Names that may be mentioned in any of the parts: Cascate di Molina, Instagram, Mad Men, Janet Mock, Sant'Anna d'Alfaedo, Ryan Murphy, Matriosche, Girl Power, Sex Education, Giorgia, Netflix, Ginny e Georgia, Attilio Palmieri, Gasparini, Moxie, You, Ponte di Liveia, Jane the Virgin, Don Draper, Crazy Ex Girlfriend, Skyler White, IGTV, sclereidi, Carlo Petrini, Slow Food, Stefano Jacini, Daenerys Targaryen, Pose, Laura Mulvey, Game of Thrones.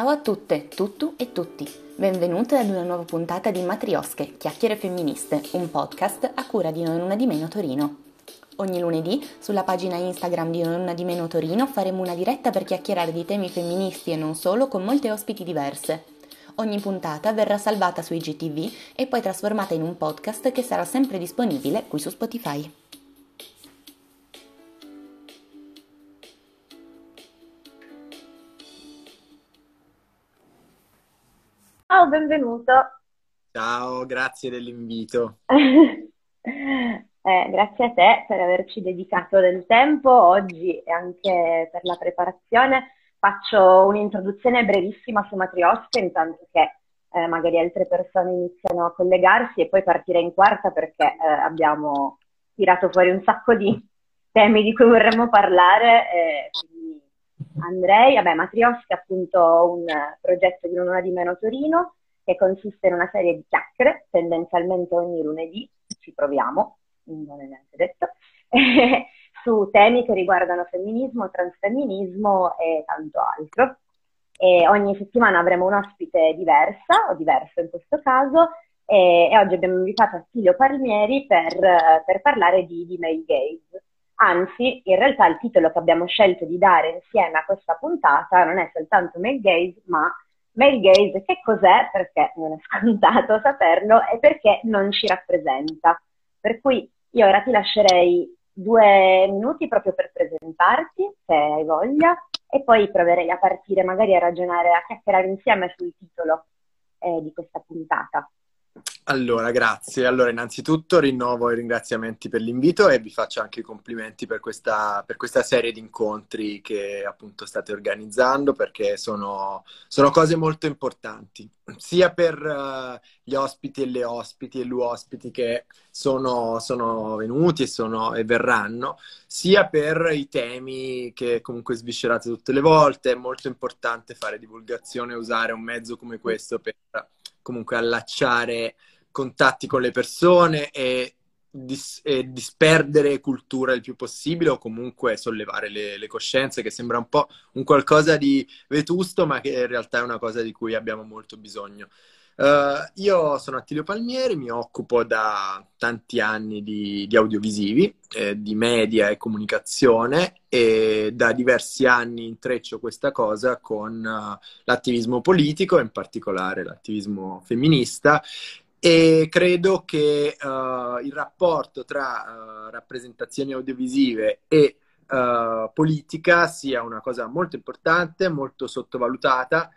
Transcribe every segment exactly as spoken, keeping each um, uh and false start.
Ciao a tutte, tuttu e tutti. Benvenute ad una nuova puntata di Matriosche, chiacchiere femministe, un podcast a cura di Non Una Di Meno Torino. Ogni lunedì, sulla pagina Instagram di Non Una Di Meno Torino, faremo una diretta per chiacchierare di temi femministi e non solo con molte ospiti diverse. Ogni puntata verrà salvata su I G T V e poi trasformata in un podcast che sarà sempre disponibile qui su Spotify. Ciao, benvenuto. Ciao, grazie dell'invito. eh, grazie a te per averci dedicato del tempo oggi e anche per la preparazione. Faccio un'introduzione brevissima su Matriosche, intanto che eh, magari altre persone iniziano a collegarsi, e poi partire in quarta perché eh, abbiamo tirato fuori un sacco di temi di cui vorremmo parlare. Eh, quindi Andrei, vabbè, Matriosche è appunto un progetto di Non Una Di Meno Torino che consiste in una serie di chiacchiere, tendenzialmente ogni lunedì, ci proviamo, non è neanche detto, su temi che riguardano femminismo, transfemminismo e tanto altro. E ogni settimana avremo un ospite diversa, o diverso in questo caso, e, e oggi abbiamo invitato Attilio Palmieri per, per parlare di, di male gaze. Anzi, in realtà il titolo che abbiamo scelto di dare insieme a questa puntata non è soltanto male gaze, ma male gaze che cos'è, perché non è scontato saperlo, e perché non ci rappresenta. Per cui io ora ti lascerei due minuti proprio per presentarti, se hai voglia, e poi proverei a partire magari a ragionare, a chiacchierare insieme sul titolo eh, di questa puntata. Allora, grazie. Allora, innanzitutto rinnovo i ringraziamenti per l'invito e vi faccio anche i complimenti per questa, per questa serie di incontri che appunto state organizzando, perché sono, sono cose molto importanti, sia per uh, gli ospiti e le ospiti e gli ospiti che sono, sono venuti e, sono, e verranno, sia per i temi che comunque sviscerate tutte le volte. È molto importante fare divulgazione e usare un mezzo come questo per comunque allacciare contatti con le persone e, dis- e disperdere cultura il più possibile, o comunque sollevare le-, le coscienze, che sembra un po' un qualcosa di vetusto, ma che in realtà è una cosa di cui abbiamo molto bisogno. Uh, io sono Attilio Palmieri, mi occupo da tanti anni di, di audiovisivi, eh, di media e comunicazione, e da diversi anni intreccio questa cosa con uh, l'attivismo politico, in particolare l'attivismo femminista, e credo che uh, il rapporto tra uh, rappresentazioni audiovisive e uh, politica sia una cosa molto importante, molto sottovalutata,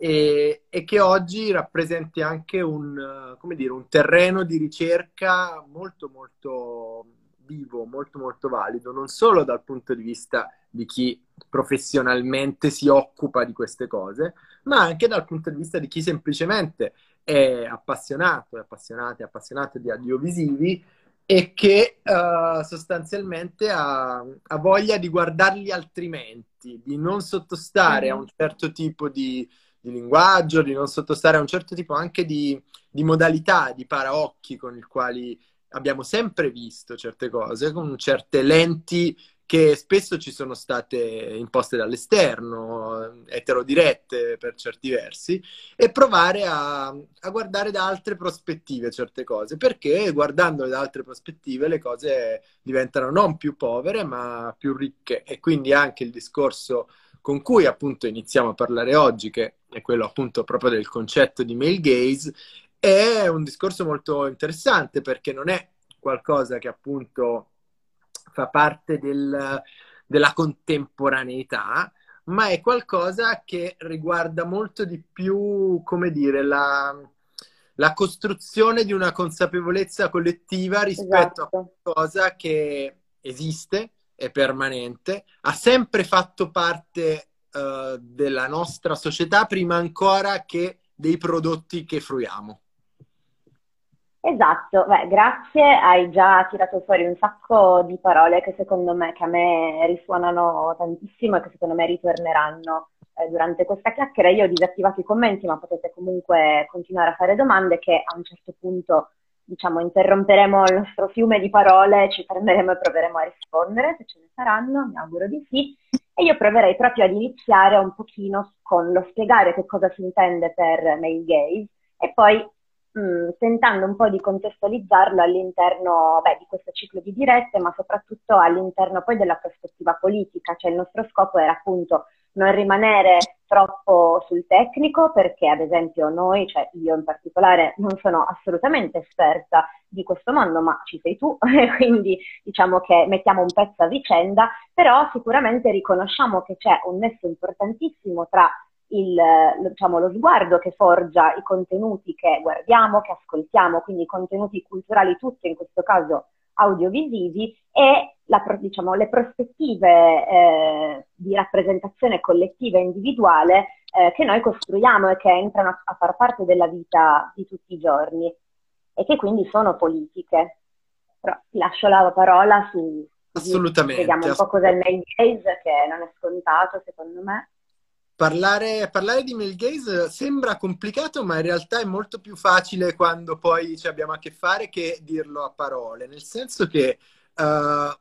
E, e che oggi rappresenti anche un, come dire, un terreno di ricerca molto molto vivo, molto molto valido, non solo dal punto di vista di chi professionalmente si occupa di queste cose, ma anche dal punto di vista di chi semplicemente è appassionato, è appassionato, è appassionato di audiovisivi e che uh, sostanzialmente ha, ha voglia di guardarli altrimenti, di non sottostare a un certo tipo di di linguaggio, di non sottostare a un certo tipo anche di, di modalità, di paraocchi con i quali abbiamo sempre visto certe cose, con certe lenti che spesso ci sono state imposte dall'esterno, eterodirette per certi versi, e provare a, a guardare da altre prospettive certe cose, perché guardandole da altre prospettive le cose diventano non più povere ma più ricche. E quindi anche il discorso con cui appunto iniziamo a parlare oggi, che è quello appunto proprio del concetto di male gaze, è un discorso molto interessante, perché non è qualcosa che appunto fa parte del, della contemporaneità, ma è qualcosa che riguarda molto di più, come dire, la, la costruzione di una consapevolezza collettiva rispetto, esatto, a qualcosa che esiste, è permanente, ha sempre fatto parte uh, della nostra società prima ancora che dei prodotti che fruiamo. Esatto, beh, grazie, hai già tirato fuori un sacco di parole che secondo me, che a me risuonano tantissimo e che secondo me ritorneranno eh, durante questa chiacchiera. Io ho disattivato i commenti, ma potete comunque continuare a fare domande, che a un certo punto diciamo interromperemo il nostro fiume di parole, ci fermeremo e proveremo a rispondere se ce ne saranno, mi auguro di sì. E io proverei proprio ad iniziare un pochino con lo spiegare che cosa si intende per male gaze e poi mh, tentando un po' di contestualizzarlo all'interno beh, di questo ciclo di dirette, ma soprattutto all'interno poi della prospettiva politica. Cioè il nostro scopo era appunto non rimanere troppo sul tecnico, perché ad esempio noi, cioè io in particolare, non sono assolutamente esperta di questo mondo, ma ci sei tu, quindi diciamo che mettiamo un pezzo a vicenda, però sicuramente riconosciamo che c'è un nesso importantissimo tra il, diciamo, lo sguardo che forgia i contenuti che guardiamo, che ascoltiamo, quindi i contenuti culturali tutti, in questo caso audiovisivi, e la, diciamo, le prospettive eh, di rappresentazione collettiva e individuale eh, che noi costruiamo e che entrano a, a far parte della vita di tutti i giorni e che quindi sono politiche. Però ti lascio la parola su... Assolutamente. Vediamo un po' cos'è il male gaze, che non è scontato secondo me. Parlare, parlare di male gaze sembra complicato, ma in realtà è molto più facile quando poi ci abbiamo a che fare che dirlo a parole, nel senso che, uh,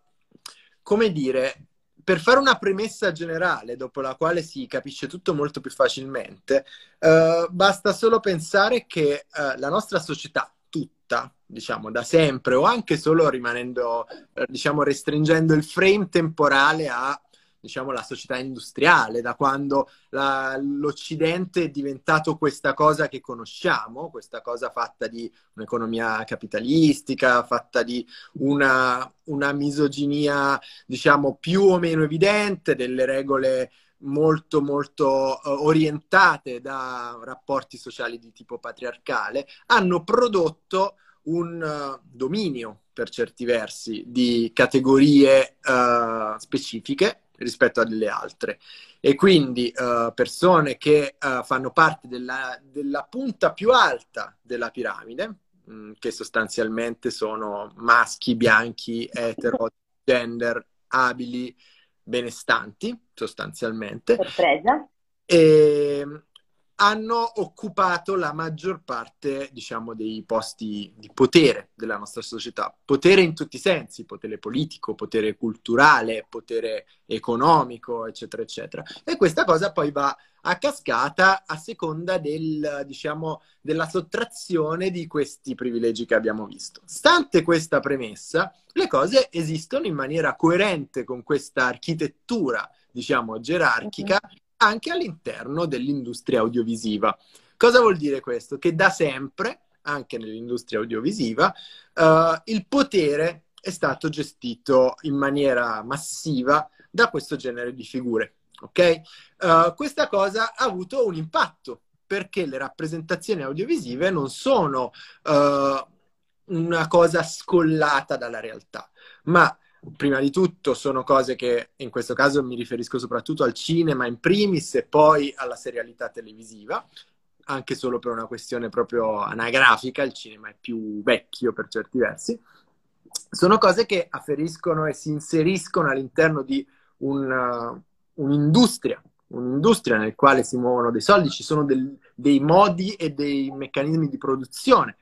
come dire, per fare una premessa generale dopo la quale si capisce tutto molto più facilmente, uh, basta solo pensare che uh, la nostra società tutta, diciamo, da sempre, o anche solo rimanendo, diciamo, restringendo il frame temporale a, diciamo, la società industriale, da quando l'Occidente è diventato questa cosa che conosciamo, questa cosa fatta di un'economia capitalistica, fatta di una, una misoginia, diciamo, più o meno evidente, delle regole molto molto uh, orientate da rapporti sociali di tipo patriarcale, hanno prodotto un uh, dominio, per certi versi, di categorie uh, specifiche rispetto alle altre, e quindi uh, persone che uh, fanno parte della, della punta più alta della piramide, mh, che sostanzialmente sono maschi bianchi, etero, gender, abili, benestanti, sostanzialmente. Sorpresa. E hanno occupato la maggior parte, diciamo, dei posti di potere della nostra società. Potere in tutti i sensi, potere politico, potere culturale, potere economico, eccetera, eccetera. E questa cosa poi va a cascata a seconda del, diciamo, della sottrazione di questi privilegi che abbiamo visto. Stante questa premessa, le cose esistono in maniera coerente con questa architettura, diciamo, gerarchica, mm-hmm. anche all'interno dell'industria audiovisiva. Cosa vuol dire questo? Che da sempre, anche nell'industria audiovisiva, uh, il potere è stato gestito in maniera massiva da questo genere di figure, ok? Uh, questa cosa ha avuto un impatto, perché le rappresentazioni audiovisive non sono uh, una cosa scollata dalla realtà, ma prima di tutto sono cose che, in questo caso mi riferisco soprattutto al cinema in primis e poi alla serialità televisiva, anche solo per una questione proprio anagrafica, il cinema è più vecchio per certi versi, sono cose che afferiscono e si inseriscono all'interno di un, un'industria, un'industria nel quale si muovono dei soldi, ci sono del, dei modi e dei meccanismi di produzione,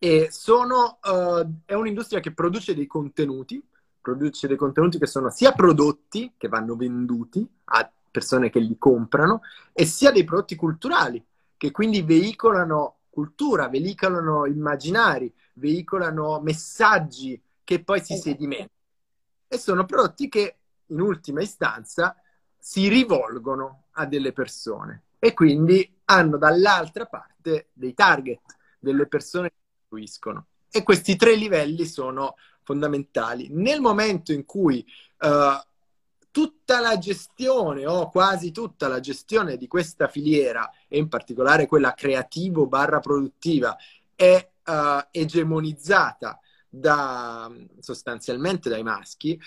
e sono, uh, è un'industria che produce dei contenuti, produce dei contenuti che sono sia prodotti che vanno venduti a persone che li comprano, e sia dei prodotti culturali che quindi veicolano cultura, veicolano immaginari, veicolano messaggi che poi si sedimentano, e sono prodotti che in ultima istanza si rivolgono a delle persone e quindi hanno dall'altra parte dei target, delle persone che costruiscono, e questi tre livelli sono fondamentali. Nel momento in cui uh, tutta la gestione o quasi tutta la gestione di questa filiera, e in particolare quella creativo barra produttiva, è uh, egemonizzata da, sostanzialmente dai maschi,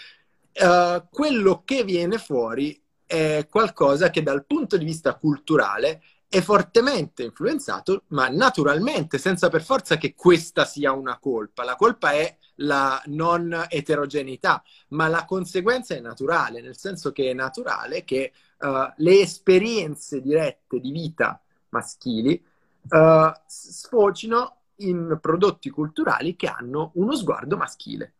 uh, quello che viene fuori è qualcosa che dal punto di vista culturale è fortemente influenzato, ma naturalmente, senza per forza che questa sia una colpa. La colpa è la non eterogeneità, ma la conseguenza è naturale, nel senso che è naturale che uh, le esperienze dirette di vita maschili uh, sfocino in prodotti culturali che hanno uno sguardo maschile.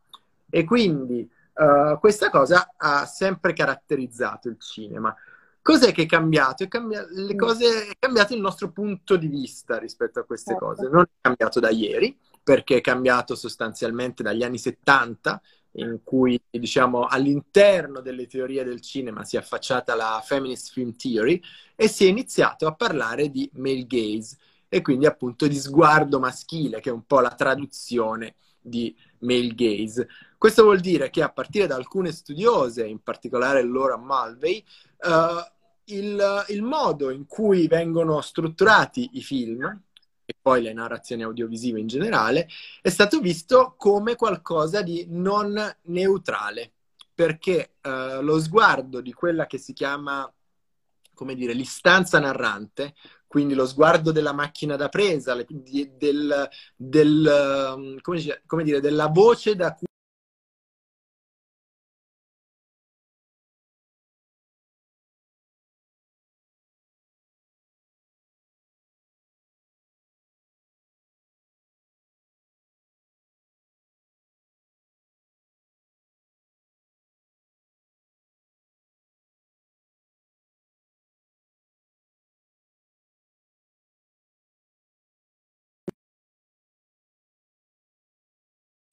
E quindi Uh, questa cosa ha sempre caratterizzato il cinema. Cos'è che è cambiato? È cambiato, le cose, è cambiato il nostro punto di vista rispetto a queste cose. Non è cambiato da ieri, perché è cambiato sostanzialmente dagli anni settanta, in cui, diciamo, all'interno delle teorie del cinema si è affacciata la feminist film theory e si è iniziato a parlare di male gaze, e quindi appunto di sguardo maschile, che è un po' la traduzione di male gaze. Questo vuol dire che, a partire da alcune studiose, in particolare Laura Mulvey, uh, il, il modo in cui vengono strutturati i film e poi le narrazioni audiovisive in generale è stato visto come qualcosa di non neutrale, perché uh, lo sguardo di quella che si chiama, come dire, l'istanza narrante, quindi lo sguardo della macchina da presa, del, del, come dice, come dire, della voce da cui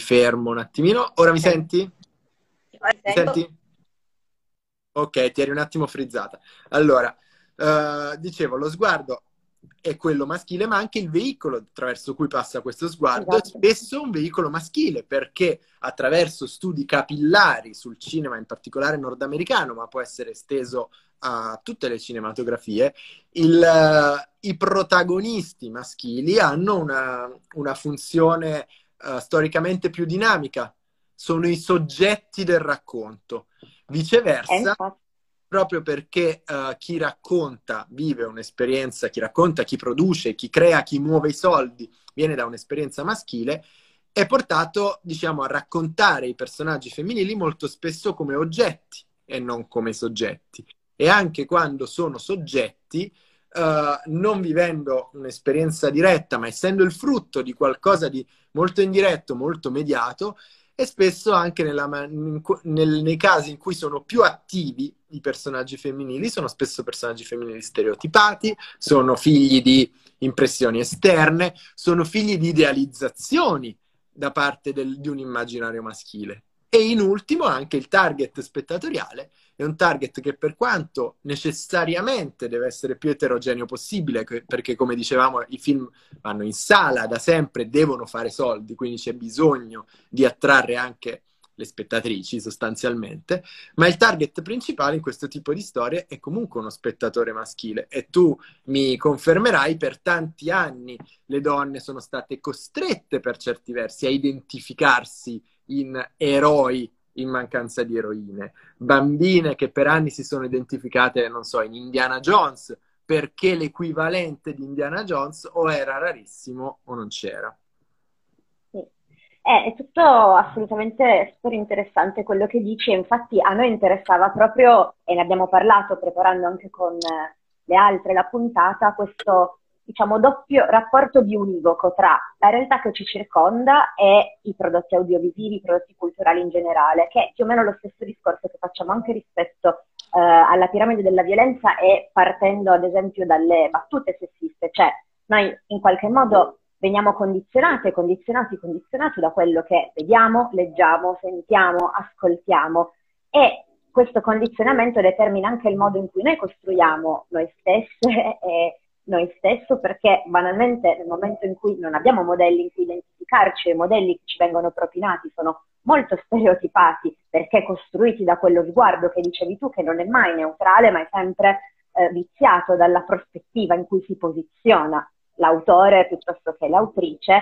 fermo un attimino. Ora mi senti? Mi senti? Ok, ti eri un attimo frizzata. Allora, uh, dicevo, lo sguardo è quello maschile, ma anche il veicolo attraverso cui passa questo sguardo è spesso un veicolo maschile, perché attraverso studi capillari sul cinema, in particolare nordamericano, ma può essere esteso a tutte le cinematografie, il, uh, i protagonisti maschili hanno una, una funzione Uh, storicamente più dinamica, sono i soggetti del racconto. Viceversa, proprio perché uh, chi racconta vive un'esperienza, chi racconta, chi produce, chi crea, chi muove i soldi viene da un'esperienza maschile, è portato, diciamo, a raccontare i personaggi femminili molto spesso come oggetti e non come soggetti. E anche quando sono soggetti, Uh, non vivendo un'esperienza diretta, ma essendo il frutto di qualcosa di molto indiretto, molto mediato, e spesso anche nella, nel, nei casi in cui sono più attivi i personaggi femminili, sono spesso personaggi femminili stereotipati, sono figli di impressioni esterne, sono figli di idealizzazioni da parte del, di un immaginario maschile. E in ultimo anche il target spettatoriale è un target che, per quanto necessariamente deve essere più eterogeneo possibile, perché, come dicevamo, i film vanno in sala da sempre, devono fare soldi, quindi c'è bisogno di attrarre anche le spettatrici sostanzialmente, ma il target principale in questo tipo di storie è comunque uno spettatore maschile. E tu mi confermerai, per tanti anni le donne sono state costrette per certi versi a identificarsi in eroi in mancanza di eroine, bambine che per anni si sono identificate, non so, in Indiana Jones, perché l'equivalente di Indiana Jones o era rarissimo o non c'era. Sì. È, è tutto assolutamente super interessante quello che dici, infatti a noi interessava proprio, e ne abbiamo parlato preparando anche con le altre la puntata, questo, diciamo, doppio rapporto biunivoco tra la realtà che ci circonda e i prodotti audiovisivi, i prodotti culturali in generale, che è più o meno lo stesso discorso che facciamo anche rispetto eh, alla piramide della violenza, e partendo ad esempio dalle battute sessiste. Cioè, noi in qualche modo veniamo condizionate, condizionati, condizionati da quello che vediamo, leggiamo, sentiamo, ascoltiamo, e questo condizionamento determina anche il modo in cui noi costruiamo noi stesse e noi stesso, perché banalmente nel momento in cui non abbiamo modelli in cui identificarci, i modelli che ci vengono propinati sono molto stereotipati, perché costruiti da quello sguardo che dicevi tu, che non è mai neutrale, ma è sempre eh, viziato dalla prospettiva in cui si posiziona l'autore piuttosto che l'autrice.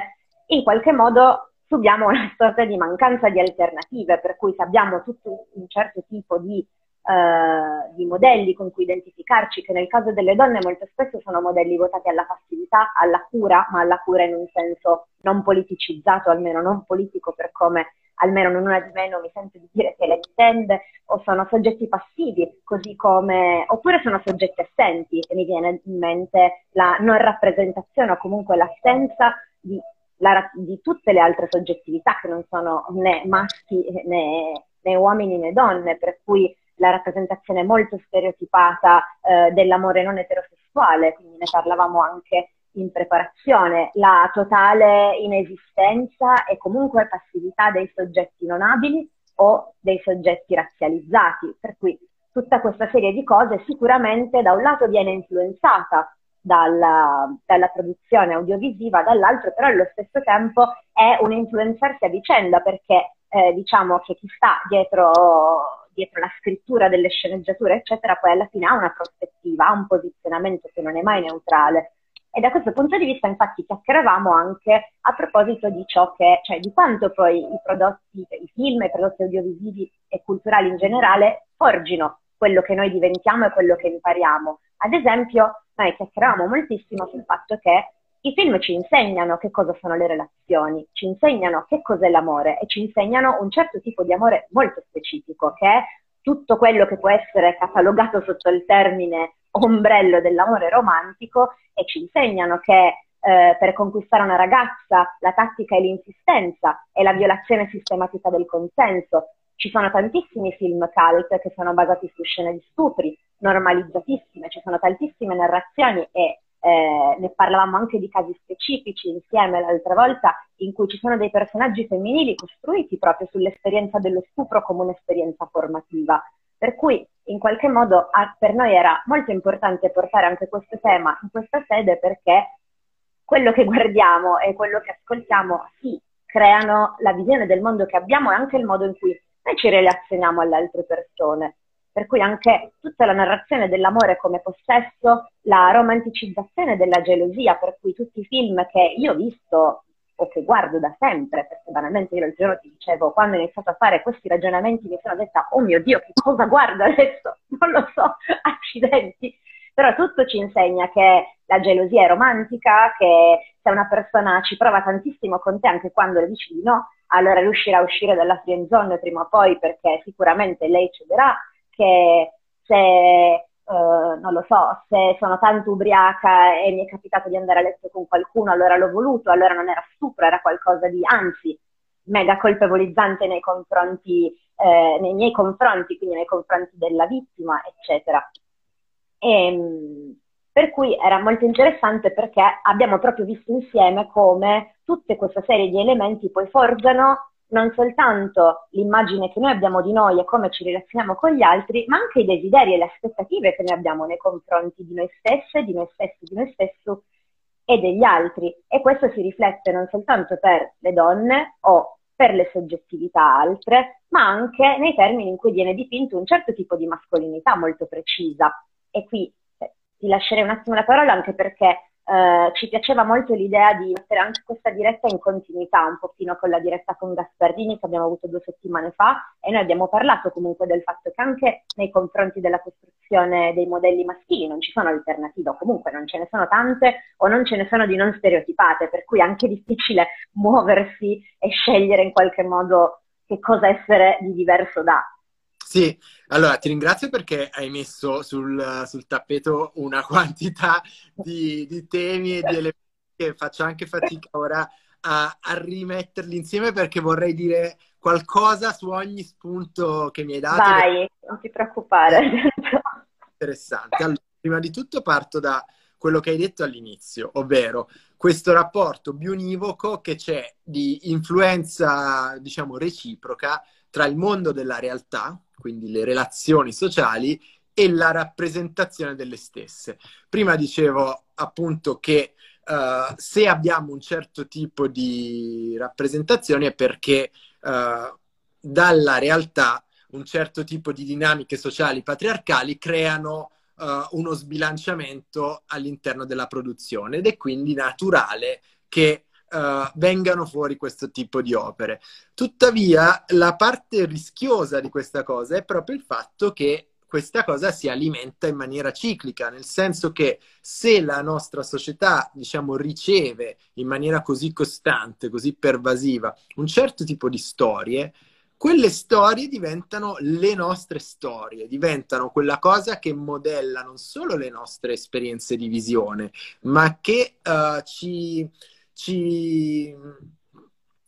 In qualche modo subiamo una sorta di mancanza di alternative, per cui se abbiamo tutto un certo tipo di Uh, di modelli con cui identificarci, che nel caso delle donne molto spesso sono modelli votati alla passività, alla cura, ma alla cura in un senso non politicizzato, almeno non politico, per come almeno Non Una Di Meno mi sento di dire che le intende, o sono soggetti passivi, così come, oppure sono soggetti assenti, e mi viene in mente la non rappresentazione o comunque l'assenza di, la, di tutte le altre soggettività che non sono né maschi né né uomini né donne, per cui la rappresentazione molto stereotipata eh, dell'amore non eterosessuale, quindi ne parlavamo anche in preparazione, la totale inesistenza e comunque passività dei soggetti non abili o dei soggetti razzializzati, per cui tutta questa serie di cose sicuramente da un lato viene influenzata dalla, dalla produzione audiovisiva, dall'altro però allo stesso tempo è un influenzarsi a vicenda, perché eh, diciamo che chi sta dietro... dietro la scrittura delle sceneggiature, eccetera, poi alla fine ha una prospettiva, ha un posizionamento che non è mai neutrale. E da questo punto di vista, infatti, chiacchieravamo anche a proposito di ciò che, cioè di quanto poi i prodotti, i film, i prodotti audiovisivi e culturali in generale forgino quello che noi diventiamo e quello che impariamo. Ad esempio, noi chiacchieravamo moltissimo sul fatto che i film ci insegnano che cosa sono le relazioni, ci insegnano che cos'è l'amore e ci insegnano un certo tipo di amore molto specifico, che è tutto quello che può essere catalogato sotto il termine ombrello dell'amore romantico, e ci insegnano che eh, per conquistare una ragazza la tattica è l'insistenza e la violazione sistematica del consenso. Ci sono tantissimi film cult che sono basati su scene di stupri, normalizzatissime, ci sono tantissime narrazioni e... Eh, ne parlavamo anche di casi specifici insieme l'altra volta, in cui ci sono dei personaggi femminili costruiti proprio sull'esperienza dello stupro come un'esperienza formativa, per cui in qualche modo a, per noi era molto importante portare anche questo tema in questa sede, perché quello che guardiamo e quello che ascoltiamo sì, creano la visione del mondo che abbiamo e anche il modo in cui noi ci relazioniamo alle altre persone. Per cui anche tutta la narrazione dell'amore come possesso, la romanticizzazione della gelosia, per cui tutti i film che io ho visto o che guardo da sempre, perché banalmente io il giorno ti dicevo, quando ho iniziato a fare questi ragionamenti mi sono detta, oh mio Dio, che cosa guardo adesso? Non lo so, accidenti. Però tutto ci insegna che la gelosia è romantica, che se una persona ci prova tantissimo con te anche quando è vicino, allora riuscirà a uscire dalla friend zone prima o poi, perché sicuramente lei cederà. Che se, eh, non lo so, se sono tanto ubriaca e mi è capitato di andare a letto con qualcuno, allora l'ho voluto, allora non era stupro, era qualcosa di, anzi, mega colpevolizzante nei confronti, eh, nei miei confronti, quindi nei confronti della vittima, eccetera. E, per cui era molto interessante, perché abbiamo proprio visto insieme come tutte questa serie di elementi poi forgiano non soltanto l'immagine che noi abbiamo di noi e come ci relazioniamo con gli altri, ma anche i desideri e le aspettative che noi abbiamo nei confronti di noi stesse, di noi stessi, di noi stesso e degli altri. E questo si riflette non soltanto per le donne o per le soggettività altre, ma anche nei termini in cui viene dipinto un certo tipo di mascolinità molto precisa. E qui eh, ti lascerei un attimo la parola, anche perché... Uh, ci piaceva molto l'idea di mettere anche questa diretta in continuità un pochino con la diretta con Gasparini che abbiamo avuto due settimane fa, e noi abbiamo parlato comunque del fatto che anche nei confronti della costruzione dei modelli maschili non ci sono alternative, o comunque non ce ne sono tante o non ce ne sono di non stereotipate, per cui è anche difficile muoversi e scegliere in qualche modo che cosa essere di diverso da. Sì, allora ti ringrazio perché hai messo sul, sul tappeto una quantità di, di temi e di elementi che faccio anche fatica ora a, a rimetterli insieme, perché vorrei dire qualcosa su ogni spunto che mi hai dato. Vai, non ti preoccupare. Interessante. Allora, prima di tutto parto da quello che hai detto all'inizio, ovvero questo rapporto bionivoco che c'è di influenza, diciamo, reciproca tra il mondo della realtà, quindi le relazioni sociali, e la rappresentazione delle stesse. Prima dicevo appunto che uh, se abbiamo un certo tipo di rappresentazione è perché uh, dalla realtà un certo tipo di dinamiche sociali patriarcali creano uh, uno sbilanciamento all'interno della produzione, ed è quindi naturale che Uh, vengano fuori questo tipo di opere. Tuttavia, la parte rischiosa di questa cosa è proprio il fatto che questa cosa si alimenta in maniera ciclica, nel senso che se la nostra società, diciamo, riceve in maniera così costante, così pervasiva, un certo tipo di storie, quelle storie diventano le nostre storie, diventano quella cosa che modella non solo le nostre esperienze di visione, ma che uh, ci... Ci,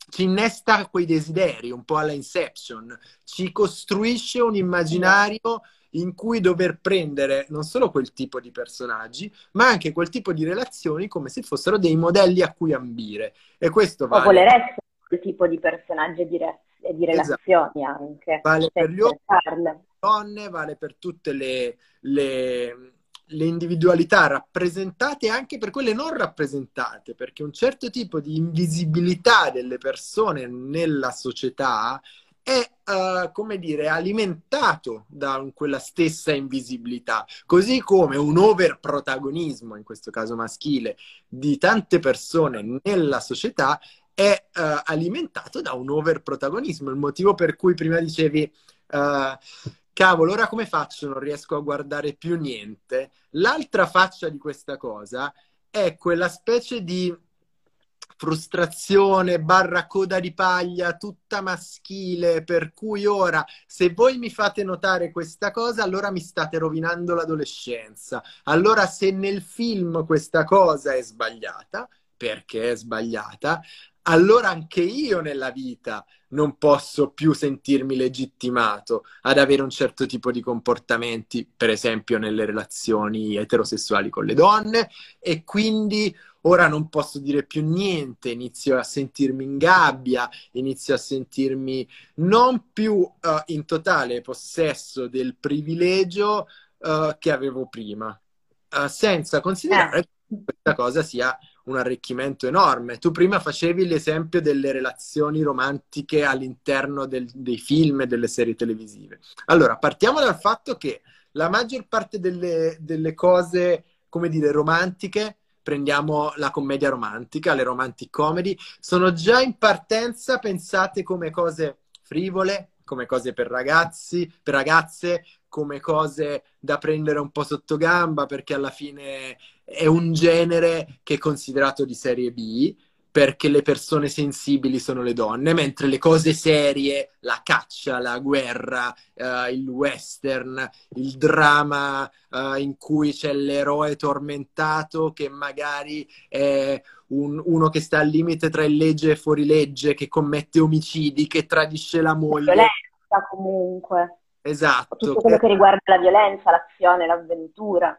ci innesta quei desideri, un po' alla Inception, ci costruisce un immaginario in cui dover prendere non solo quel tipo di personaggi, ma anche quel tipo di relazioni come se fossero dei modelli a cui ambire. E questo vale... O volereste quel tipo di personaggi e di, re... e di relazioni, esatto, anche. Vale per gli uomini, le donne, vale per tutte le... le... le individualità rappresentate e anche per quelle non rappresentate, perché un certo tipo di invisibilità delle persone nella società è, uh, come dire, alimentato da quella stessa invisibilità, così come un overprotagonismo, in questo caso maschile, di tante persone nella società è uh, alimentato da un overprotagonismo, il motivo per cui prima dicevi... Uh, cavolo, ora come faccio? Non riesco a guardare più niente. L'altra faccia di questa cosa è quella specie di frustrazione, barra coda di paglia, tutta maschile, per cui ora, se voi mi fate notare questa cosa, allora mi state rovinando l'adolescenza. Allora, se nel film questa cosa è sbagliata, perché è sbagliata, allora anche io nella vita non posso più sentirmi legittimato ad avere un certo tipo di comportamenti, per esempio nelle relazioni eterosessuali con le donne, e quindi ora non posso dire più niente, inizio a sentirmi in gabbia, inizio a sentirmi non più uh, in totale possesso del privilegio uh, che avevo prima, uh, senza considerare che questa cosa sia... un arricchimento enorme. Tu prima facevi l'esempio delle relazioni romantiche all'interno dei film e delle serie televisive. Allora, partiamo dal fatto che la maggior parte delle, delle cose, come dire, romantiche, prendiamo la commedia romantica, le romantic comedy, sono già in partenza pensate come cose frivole, come cose per ragazzi, per ragazze, come cose da prendere un po' sotto gamba, perché alla fine è un genere che è considerato di serie B, perché le persone sensibili sono le donne, mentre le cose serie, la caccia, la guerra, eh, il western, il drama eh, in cui c'è l'eroe tormentato che magari è un, uno che sta al limite tra il legge e fuorilegge, che commette omicidi, che tradisce la moglie. Violenza comunque. Esatto. Tutto quello che riguarda la violenza, l'azione, l'avventura.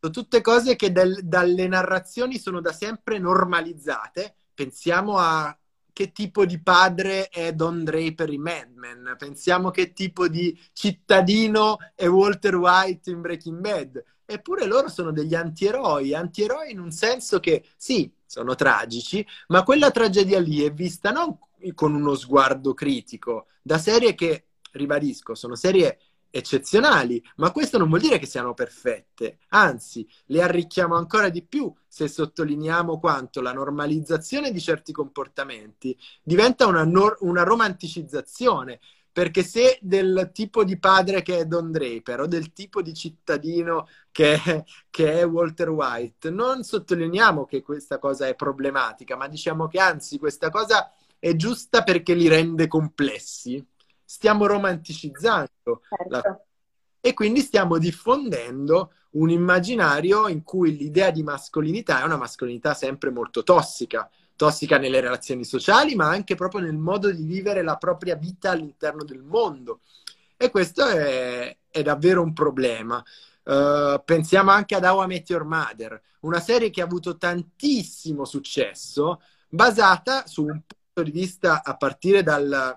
Tutte cose che del, dalle narrazioni sono da sempre normalizzate. Pensiamo a che tipo di padre è Don Draper in Mad Men, pensiamo che tipo di cittadino è Walter White in Breaking Bad. Eppure loro sono degli antieroi, antieroi in un senso che sì, sono tragici, ma quella tragedia lì è vista non con uno sguardo critico, da serie che, ribadisco, sono serie eccezionali, ma questo non vuol dire che siano perfette, anzi le arricchiamo ancora di più se sottolineiamo quanto la normalizzazione di certi comportamenti diventa una, no una romanticizzazione, perché se del tipo di padre che è Don Draper o del tipo di cittadino che è, che è Walter White non sottolineiamo che questa cosa è problematica, ma diciamo che anzi questa cosa è giusta perché li rende complessi, stiamo romanticizzando, certo, la... e quindi stiamo diffondendo un immaginario in cui l'idea di mascolinità è una mascolinità sempre molto tossica, tossica nelle relazioni sociali, ma anche proprio nel modo di vivere la propria vita all'interno del mondo. E questo è, è davvero un problema. Uh, pensiamo anche ad Our Meteor Mother, una serie che ha avuto tantissimo successo, basata su un punto di vista a partire dal...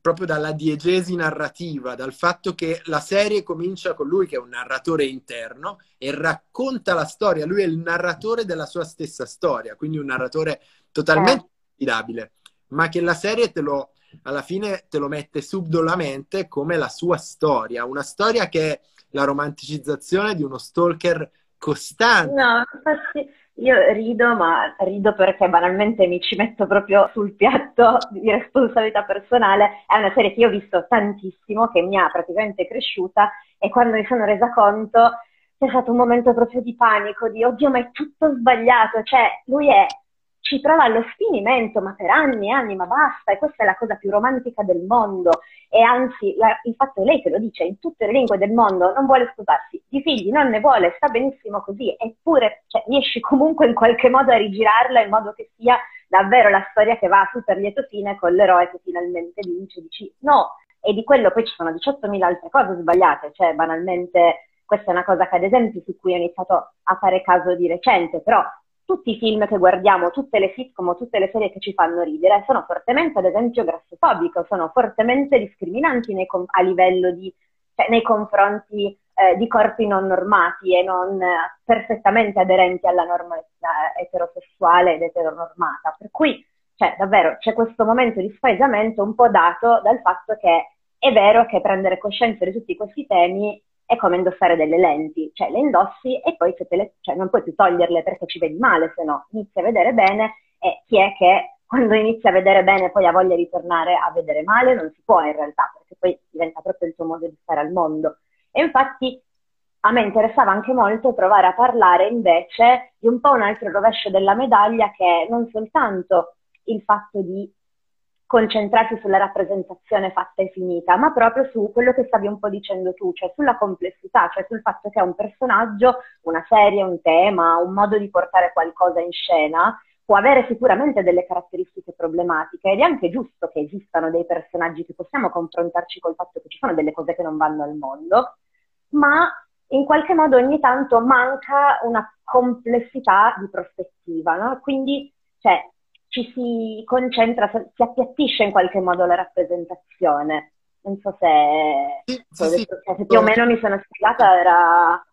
proprio dalla diegesi narrativa, dal fatto che la serie comincia con lui che è un narratore interno e racconta la storia, lui è il narratore della sua stessa storia, quindi un narratore totalmente affidabile, ma che la serie te lo, alla fine te lo mette subdolamente come la sua storia, una storia che è la romanticizzazione di uno stalker costante. No, infatti... Io rido, ma rido perché banalmente mi ci metto proprio sul piatto di responsabilità personale. È una serie che io ho visto tantissimo, che mi ha praticamente cresciuta, e quando mi sono resa conto c'è stato un momento proprio di panico, di oddio, ma è tutto sbagliato, cioè lui è, ci prova allo sfinimento, ma per anni e anni, ma basta, e questa è la cosa più romantica del mondo, e anzi, la, il fatto è lei che lo dice, in tutte le lingue del mondo, non vuole sposarsi, di figli non ne vuole, sta benissimo così, eppure cioè, riesci comunque in qualche modo a rigirarla in modo che sia davvero la storia che va super lieto fine con l'eroe che finalmente vince, dici no, e di quello poi ci sono diciottomila altre cose sbagliate, cioè banalmente questa è una cosa che ad esempio su cui ho iniziato a fare caso di recente, però tutti i film che guardiamo, tutte le sitcom, tutte le serie che ci fanno ridere sono fortemente ad esempio grassofobiche, sono fortemente discriminanti nei com- a livello di, cioè, nei confronti eh, di corpi non normati e non eh, perfettamente aderenti alla norma eterosessuale ed eteronormata, per cui cioè, davvero c'è questo momento di spaesamento un po' dato dal fatto che è vero che prendere coscienza di tutti questi temi è come indossare delle lenti, cioè le indossi e poi se te le, cioè, non puoi più toglierle perché ci vedi male, se no inizi a vedere bene e chi è che quando inizia a vedere bene poi ha voglia di tornare a vedere male? Non si può in realtà, perché poi diventa proprio il tuo modo di stare al mondo. E infatti a me interessava anche molto provare a parlare invece di un po' un altro rovescio della medaglia, che è non soltanto il fatto di concentrarsi sulla rappresentazione fatta e finita, ma proprio su quello che stavi un po' dicendo tu, cioè sulla complessità, cioè sul fatto che un personaggio, una serie, un tema, un modo di portare qualcosa in scena può avere sicuramente delle caratteristiche problematiche, ed è anche giusto che esistano dei personaggi che possiamo confrontarci col fatto che ci sono delle cose che non vanno al mondo, ma in qualche modo ogni tanto manca una complessità di prospettiva, no? Quindi, cioè, ci si concentra, si appiattisce in qualche modo la rappresentazione. Non so se, sì, so sì, se, sì. se più o meno mi sono spiegata, era...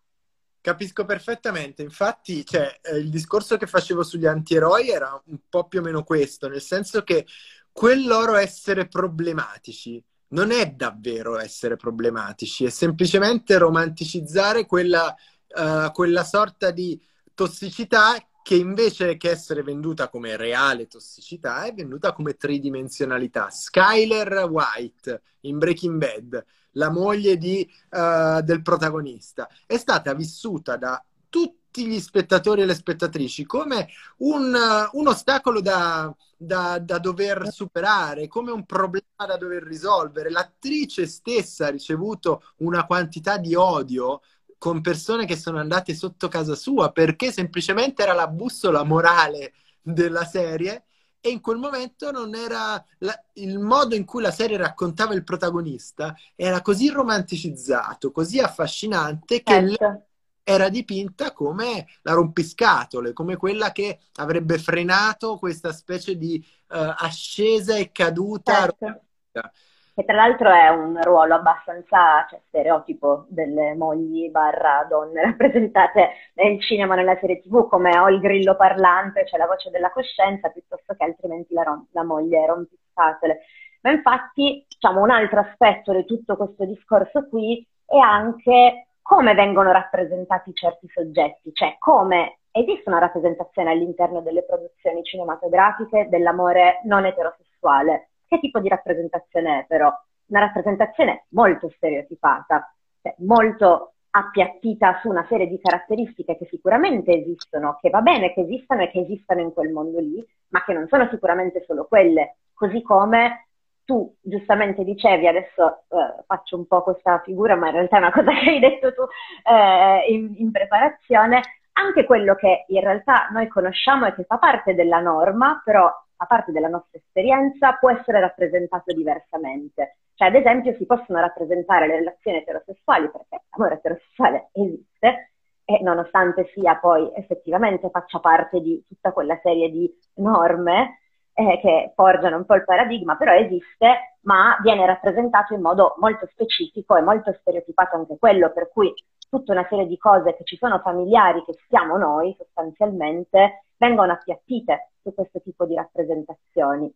Capisco perfettamente, infatti cioè, eh, il discorso che facevo sugli antieroi era un po' più o meno questo, nel senso che quel loro essere problematici non è davvero essere problematici, è semplicemente romanticizzare quella, uh, quella sorta di tossicità che invece che essere venduta come reale tossicità è venduta come tridimensionalità. Skyler White in Breaking Bad, la moglie di, uh, del protagonista, è stata vissuta da tutti gli spettatori e le spettatrici come un, uh, un ostacolo da, da, da dover superare, come un problema da dover risolvere. L'attrice stessa ha ricevuto una quantità di odio con persone che sono andate sotto casa sua perché semplicemente era la bussola morale della serie, e in quel momento non era la, il modo in cui la serie raccontava il protagonista era così romanticizzato, così affascinante, che certo. era dipinta come la rompiscatole, come quella che avrebbe frenato questa specie di uh, ascesa e caduta certo. romantica. Che tra l'altro è un ruolo abbastanza cioè, stereotipo delle mogli barra donne rappresentate nel cinema, nella serie tv, come ho il grillo parlante, cioè la voce della coscienza, piuttosto che altrimenti la, rom- la moglie rompiscatole. Ma infatti diciamo, un altro aspetto di tutto questo discorso qui è anche come vengono rappresentati certi soggetti, cioè come esiste una rappresentazione all'interno delle produzioni cinematografiche dell'amore non eterosessuale. Che tipo di rappresentazione è però? Una rappresentazione molto stereotipata, cioè molto appiattita su una serie di caratteristiche che sicuramente esistono, che va bene che esistano e che esistano in quel mondo lì, ma che non sono sicuramente solo quelle. Così come tu giustamente dicevi, adesso eh, faccio un po' questa figura, ma in realtà è una cosa che hai detto tu eh, in, in preparazione, anche quello che in realtà noi conosciamo e che fa parte della norma, però a parte della nostra esperienza, può essere rappresentato diversamente. Cioè, ad esempio, si possono rappresentare le relazioni eterosessuali, perché l'amore eterosessuale esiste, e nonostante sia poi effettivamente faccia parte di tutta quella serie di norme eh, che forgiano un po' il paradigma, però esiste, ma viene rappresentato in modo molto specifico e molto stereotipato anche quello, per cui tutta una serie di cose che ci sono familiari, che siamo noi sostanzialmente, vengono appiattite su questo tipo di rappresentazioni.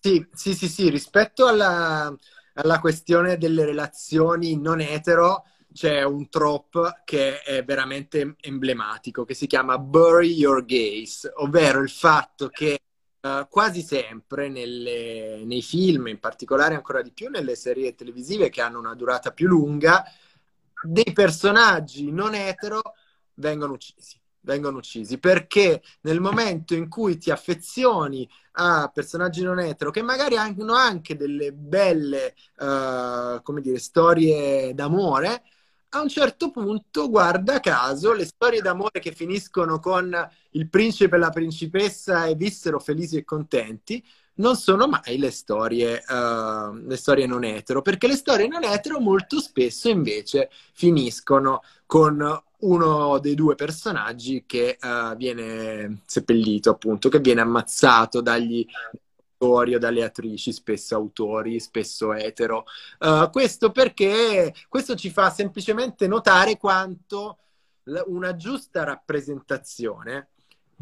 Sì, sì, sì, sì. Rispetto alla, alla questione delle relazioni non etero, c'è un trope che è veramente emblematico, che si chiama Bury Your Gays, ovvero il fatto che uh, quasi sempre nelle, nei film, in particolare ancora di più nelle serie televisive che hanno una durata più lunga, dei personaggi non etero vengono uccisi. vengono uccisi, perché nel momento in cui ti affezioni a personaggi non etero, che magari hanno anche delle belle, uh, come dire, storie d'amore, a un certo punto, guarda caso, le storie d'amore che finiscono con il principe e la principessa e vissero felici e contenti non sono mai le storie, uh, le storie non etero, perché le storie non etero molto spesso invece finiscono con uno dei due personaggi che uh, viene seppellito, appunto, che viene ammazzato dagli autori o dalle attrici, spesso autori, spesso etero. Uh, questo perché questo ci fa semplicemente notare quanto una giusta rappresentazione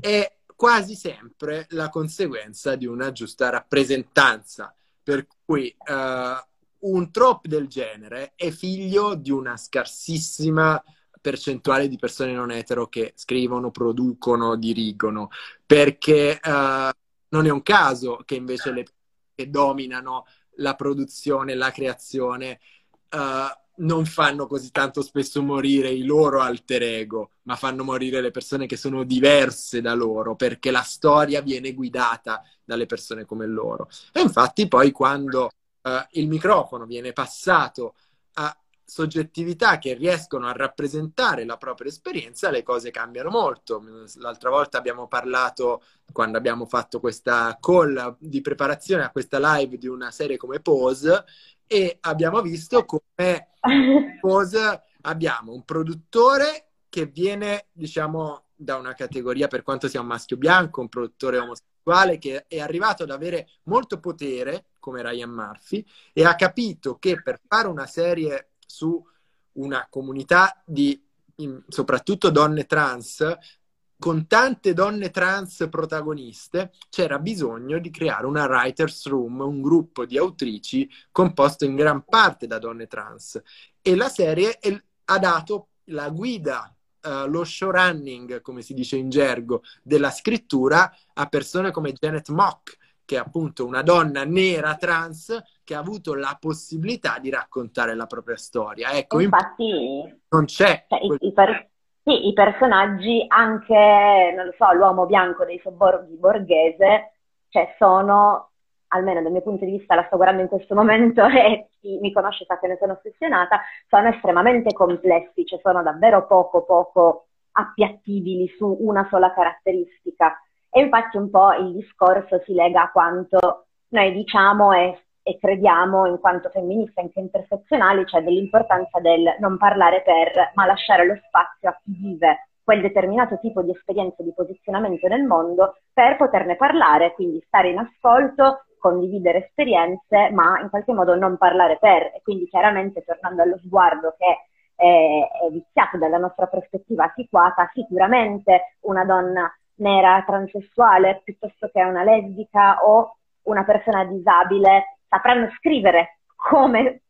è quasi sempre la conseguenza di una giusta rappresentanza, per cui uh, un trope del genere è figlio di una scarsissima percentuale di persone non etero che scrivono, producono, dirigono, perché uh, non è un caso che invece le persone che dominano la produzione, la creazione, uh, non fanno così tanto spesso morire i loro alter ego, ma fanno morire le persone che sono diverse da loro, perché la storia viene guidata dalle persone come loro. E infatti poi quando uh, il microfono viene passato a soggettività che riescono a rappresentare la propria esperienza, le cose cambiano molto. L'altra volta abbiamo parlato, quando abbiamo fatto questa call di preparazione a questa live, di una serie come Pose, e abbiamo visto come Pose abbiamo un produttore che viene, diciamo, da una categoria, per quanto sia un maschio bianco, un produttore omosessuale, che è arrivato ad avere molto potere, come Ryan Murphy, e ha capito che per fare una serie su una comunità di in, soprattutto donne trans, con tante donne trans protagoniste, c'era bisogno di creare una writer's room, un gruppo di autrici composto in gran parte da donne trans. E la serie è, ha dato la guida, uh, lo showrunning, come si dice in gergo, della scrittura a persone come Janet Mock, che è appunto una donna nera trans che ha avuto la possibilità di raccontare la propria storia. Ecco, infatti in... non c'è. Cioè, quel... i, per... sì, i personaggi, anche, non lo so, l'uomo bianco dei sobborghi borghese, cioè sono, almeno dal mio punto di vista, la sto guardando in questo momento e chi mi conosce sa che ne sono ossessionata, sono estremamente complessi, cioè sono davvero poco poco appiattibili su una sola caratteristica. E infatti un po' il discorso si lega a quanto noi diciamo e, e crediamo, in quanto femministe anche intersezionali, cioè dell'importanza del non parlare per, ma lasciare lo spazio a chi vive quel determinato tipo di esperienza e di posizionamento nel mondo per poterne parlare, quindi stare in ascolto, condividere esperienze, ma in qualche modo non parlare per. E quindi chiaramente, tornando allo sguardo che è, è viziato dalla nostra prospettiva antiquata, sicuramente una donna nera, transessuale, piuttosto che una lesbica o una persona disabile, sapranno scrivere come,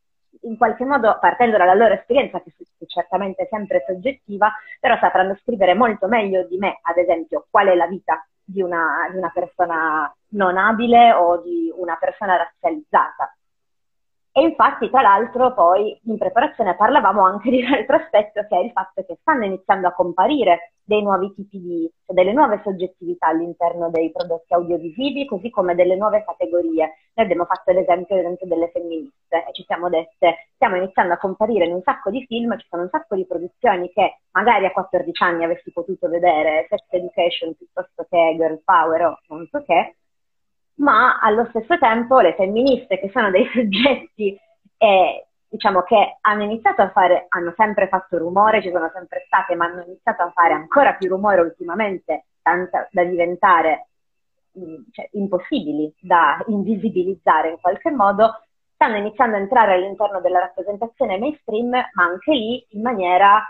in qualche modo, partendo dalla loro esperienza, che è certamente sempre soggettiva, però sapranno scrivere molto meglio di me, ad esempio, qual è la vita di una, di una persona non abile o di una persona razzializzata. E infatti, tra l'altro, poi in preparazione parlavamo anche di un altro aspetto, che è il fatto che stanno iniziando a comparire dei nuovi tipi di, cioè delle nuove soggettività all'interno dei prodotti audiovisivi, così come delle nuove categorie. Noi abbiamo fatto l'esempio delle femministe e ci siamo dette, stiamo iniziando a comparire in un sacco di film, ci sono un sacco di produzioni che magari a quattordici anni avresti potuto vedere, Sex Education piuttosto che Girl Power o non so che, ma allo stesso tempo le femministe, che sono dei soggetti eh, diciamo che hanno iniziato a fare, hanno sempre fatto rumore, ci sono sempre state, ma hanno iniziato a fare ancora più rumore ultimamente, tanto da diventare mh, cioè, impossibili da invisibilizzare in qualche modo, stanno iniziando a entrare all'interno della rappresentazione mainstream, ma anche lì in maniera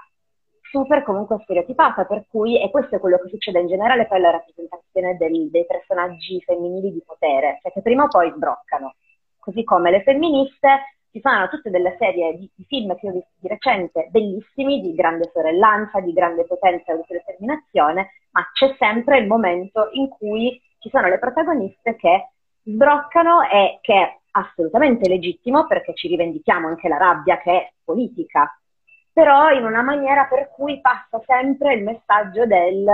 super comunque stereotipata, per cui, e questo è quello che succede in generale per la rappresentazione del, dei personaggi femminili di potere, cioè che prima o poi sbroccano. Così come le femministe, ci sono tutte delle serie di, di film che ho visto di recente, bellissimi, di grande sorellanza, di grande potenza e autodeterminazione, ma c'è sempre il momento in cui ci sono le protagoniste che sbroccano, e che è assolutamente legittimo, perché ci rivendichiamo anche la rabbia che è politica, però in una maniera per cui passa sempre il messaggio del...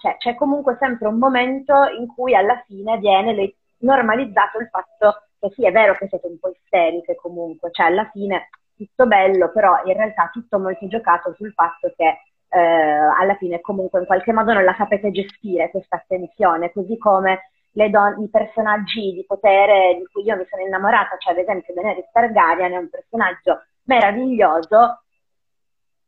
cioè c'è comunque sempre un momento in cui alla fine viene normalizzato il fatto che sì, è vero che siete un po' isteriche comunque, cioè alla fine tutto bello, però in realtà tutto molto giocato sul fatto che eh, alla fine comunque in qualche modo non la sapete gestire questa attenzione, così come le don- i personaggi di potere di cui io mi sono innamorata, cioè ad esempio Daenerys Targaryen è un personaggio meraviglioso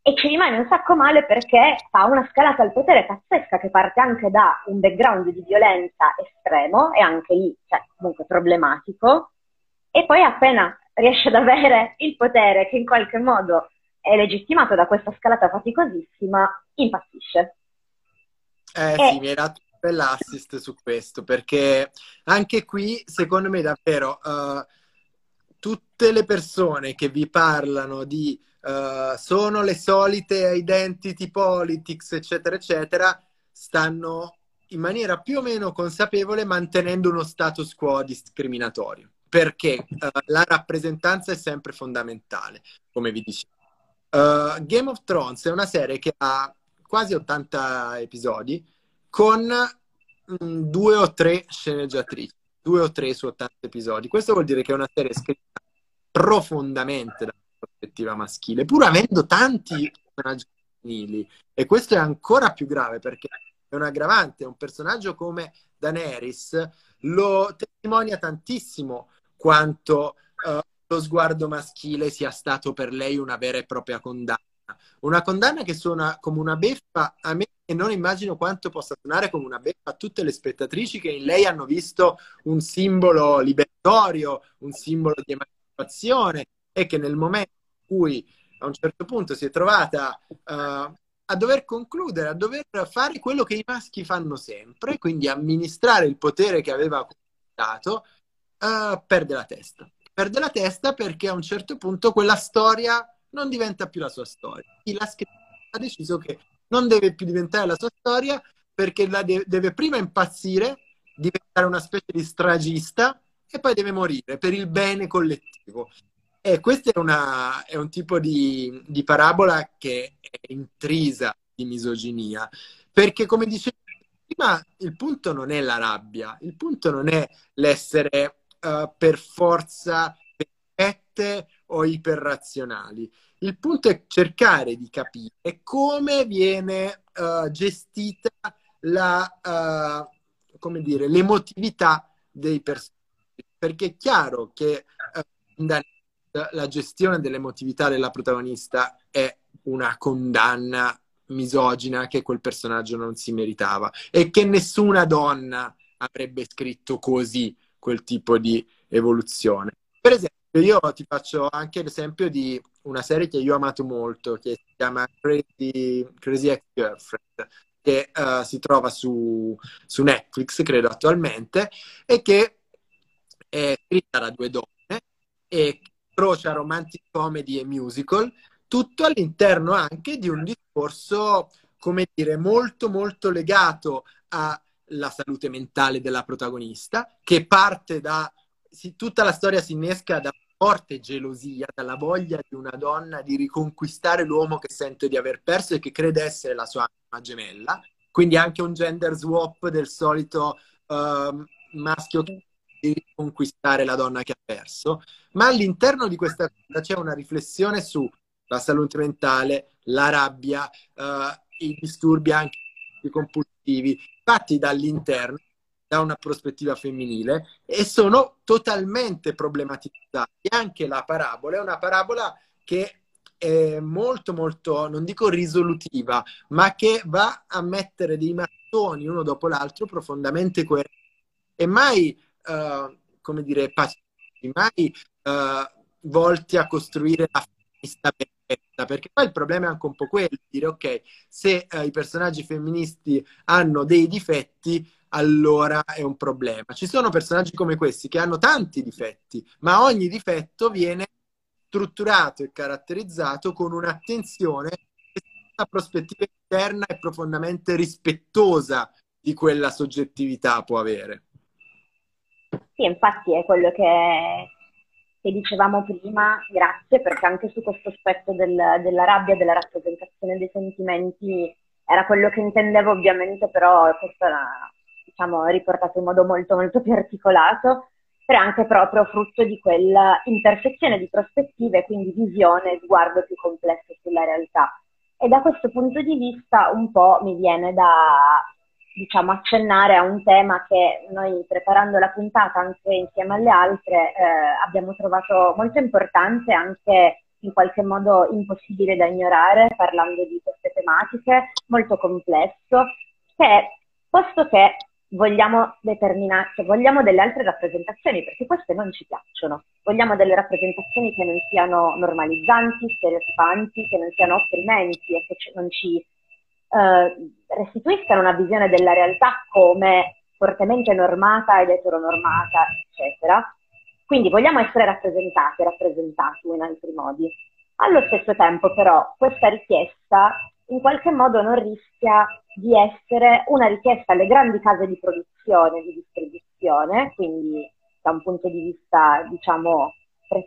e ci rimane un sacco male perché fa una scalata al potere pazzesca che parte anche da un background di violenza estremo e anche lì, cioè, comunque problematico, e poi appena riesce ad avere il potere che in qualche modo è legittimato da questa scalata faticosissima, impazzisce. Eh e... sì, mi hai dato un bell'assist su questo, perché anche qui, secondo me davvero, uh, tutte le persone che vi parlano di uh, sono le solite identity politics, eccetera, eccetera, stanno in maniera più o meno consapevole mantenendo uno status quo discriminatorio. Perché uh, la rappresentanza è sempre fondamentale, come vi dicevo. Uh, Game of Thrones è una serie che ha quasi ottanta episodi con mh, due o tre sceneggiatrici, due o tre su ottanta episodi. Questo vuol dire che è una serie scritta profondamente dalla prospettiva maschile, pur avendo tanti personaggi femminili. E questo è ancora più grave perché è un aggravante. Un personaggio come Daenerys lo testimonia tantissimo quanto uh, lo sguardo maschile sia stato per lei una vera e propria condanna. Una condanna che suona come una beffa a me, e non immagino quanto possa suonare come una beffa a tutte le spettatrici che in lei hanno visto un simbolo liberatorio, un simbolo di emancipazione, e che nel momento in cui a un certo punto si è trovata uh, a dover concludere, a dover fare quello che i maschi fanno sempre, quindi amministrare il potere che aveva acquistato, uh, perde la testa. Perde la testa perché a un certo punto quella storia non diventa più la sua storia. Chi l'ha scritta ha deciso che non deve più diventare la sua storia perché la de- deve prima impazzire, diventare una specie di stragista e poi deve morire per il bene collettivo. E questa è, una, è un tipo di, di parabola che è intrisa di misoginia, perché come dicevo prima, il punto non è la rabbia, il punto non è l'essere uh, per forza perfette o iperrazionali, il punto è cercare di capire come viene uh, gestita la, uh, come dire, l'emotività dei personaggi, perché è chiaro che uh, la gestione dell'emotività della protagonista è una condanna misogina che quel personaggio non si meritava e che nessuna donna avrebbe scritto così quel tipo di evoluzione. Per esempio, io ti faccio anche l'esempio di una serie che io ho amato molto, che si chiama Crazy, Crazy Ex Girlfriend, che uh, si trova su, su Netflix, credo, attualmente, e che è scritta da due donne e incrocia romantic comedy e musical, tutto all'interno anche di un discorso, come dire, molto molto legato alla salute mentale della protagonista, che parte da, si, tutta la storia si innesca da forte gelosia, dalla voglia di una donna di riconquistare l'uomo che sente di aver perso e che crede essere la sua anima gemella, quindi anche un gender swap del solito uh, maschio che di riconquistare la donna che ha perso, ma all'interno di questa cosa c'è una riflessione su la salute mentale, la rabbia, eh, i disturbi anche compulsivi, fatti dall'interno, da una prospettiva femminile, e sono totalmente problematizzati. Anche la parabola è una parabola che è molto molto, non dico risolutiva, ma che va a mettere dei mattoni uno dopo l'altro profondamente coerenti e mai Uh, come dire, pacifici, mai uh, volti a costruire la femminista perfetta, perché poi il problema è anche un po' quello, dire ok, se uh, i personaggi femministi hanno dei difetti, allora è un problema. Ci sono personaggi come questi che hanno tanti difetti, ma ogni difetto viene strutturato e caratterizzato con un'attenzione che ha una prospettiva interna e profondamente rispettosa di quella soggettività può avere. Sì, infatti è quello che, che dicevamo prima, grazie, perché anche su questo aspetto del, della rabbia, della rappresentazione dei sentimenti, era quello che intendevo ovviamente, però questo era, diciamo, riportato in modo molto molto più articolato, però anche proprio frutto di quella imperfezione di prospettive, quindi visione, sguardo più complesso sulla realtà. E da questo punto di vista un po' mi viene da, diciamo, accennare a un tema che noi, preparando la puntata anche insieme alle altre, eh, abbiamo trovato molto importante, anche in qualche modo impossibile da ignorare, parlando di queste tematiche, molto complesso, che è, posto che vogliamo determinare, cioè vogliamo delle altre rappresentazioni, perché queste non ci piacciono, vogliamo delle rappresentazioni che non siano normalizzanti, stereotipanti, che non siano opprimenti e che non ci eh, restituiscano una visione della realtà come fortemente normata ed eteronormata, eccetera. Quindi vogliamo essere rappresentati, rappresentati in altri modi. Allo stesso tempo, però, questa richiesta in qualche modo non rischia di essere una richiesta alle grandi case di produzione, di distribuzione, quindi da un punto di vista, diciamo,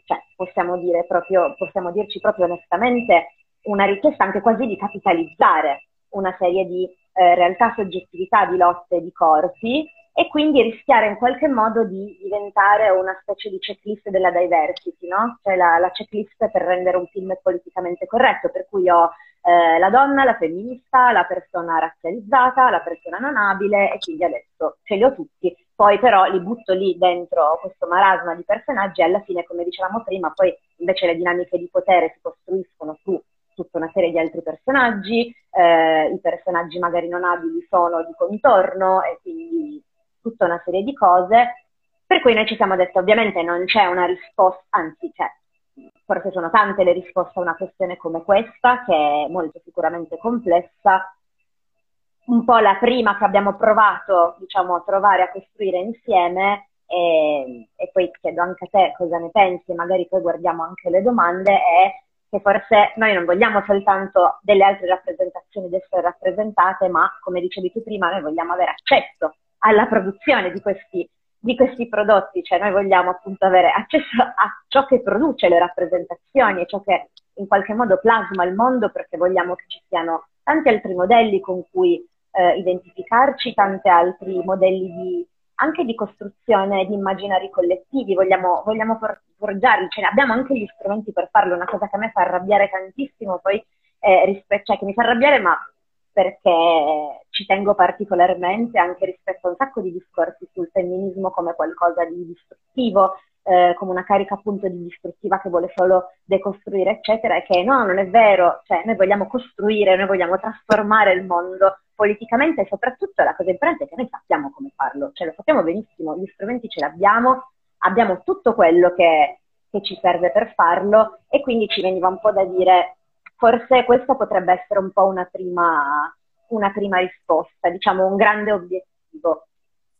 cioè, possiamo dire proprio, possiamo dirci proprio onestamente, una richiesta anche quasi di capitalizzare una serie di eh, realtà, soggettività, di lotte, di corpi, e quindi rischiare in qualche modo di diventare una specie di checklist della diversity, no? Cioè la, la checklist per rendere un film politicamente corretto, per cui ho eh, la donna, la femminista, la persona razzializzata, la persona non abile, e quindi adesso ce li ho tutti. Poi però li butto lì dentro questo marasma di personaggi e alla fine, come dicevamo prima, poi invece le dinamiche di potere si costruiscono su tutta una serie di altri personaggi, eh, i personaggi magari non abili sono di contorno e quindi tutta una serie di cose, per cui noi ci siamo detto, ovviamente non c'è una risposta, anzi c'è, forse sono tante le risposte a una questione come questa, che è molto sicuramente complessa. Un po' la prima che abbiamo provato, diciamo, a trovare, a costruire insieme, e, e poi chiedo anche a te cosa ne pensi, magari poi guardiamo anche le domande, è che forse noi non vogliamo soltanto delle altre rappresentazioni di essere rappresentate, ma, come dicevi tu prima, noi vogliamo avere accesso alla produzione di questi, di questi prodotti, cioè noi vogliamo appunto avere accesso a ciò che produce le rappresentazioni e ciò che in qualche modo plasma il mondo, perché vogliamo che ci siano tanti altri modelli con cui eh, identificarci, tanti altri modelli di, anche di costruzione di immaginari collettivi, vogliamo, vogliamo for- forgiarli, ce ne abbiamo anche gli strumenti per farlo, una cosa che a me fa arrabbiare tantissimo, poi eh, rispe- cioè che mi fa arrabbiare, ma perché ci tengo particolarmente anche rispetto a un sacco di discorsi sul femminismo come qualcosa di distruttivo, eh, come una carica appunto di distruttiva che vuole solo decostruire, eccetera, e che no, non è vero, cioè noi vogliamo costruire, noi vogliamo trasformare il mondo politicamente, e soprattutto la cosa importante è che noi sappiamo come farlo, cioè lo sappiamo benissimo, gli strumenti ce l'abbiamo, abbiamo tutto quello che, che ci serve per farlo, e quindi ci veniva un po' da dire, forse questa potrebbe essere un po' una prima, una prima risposta, diciamo un grande obiettivo.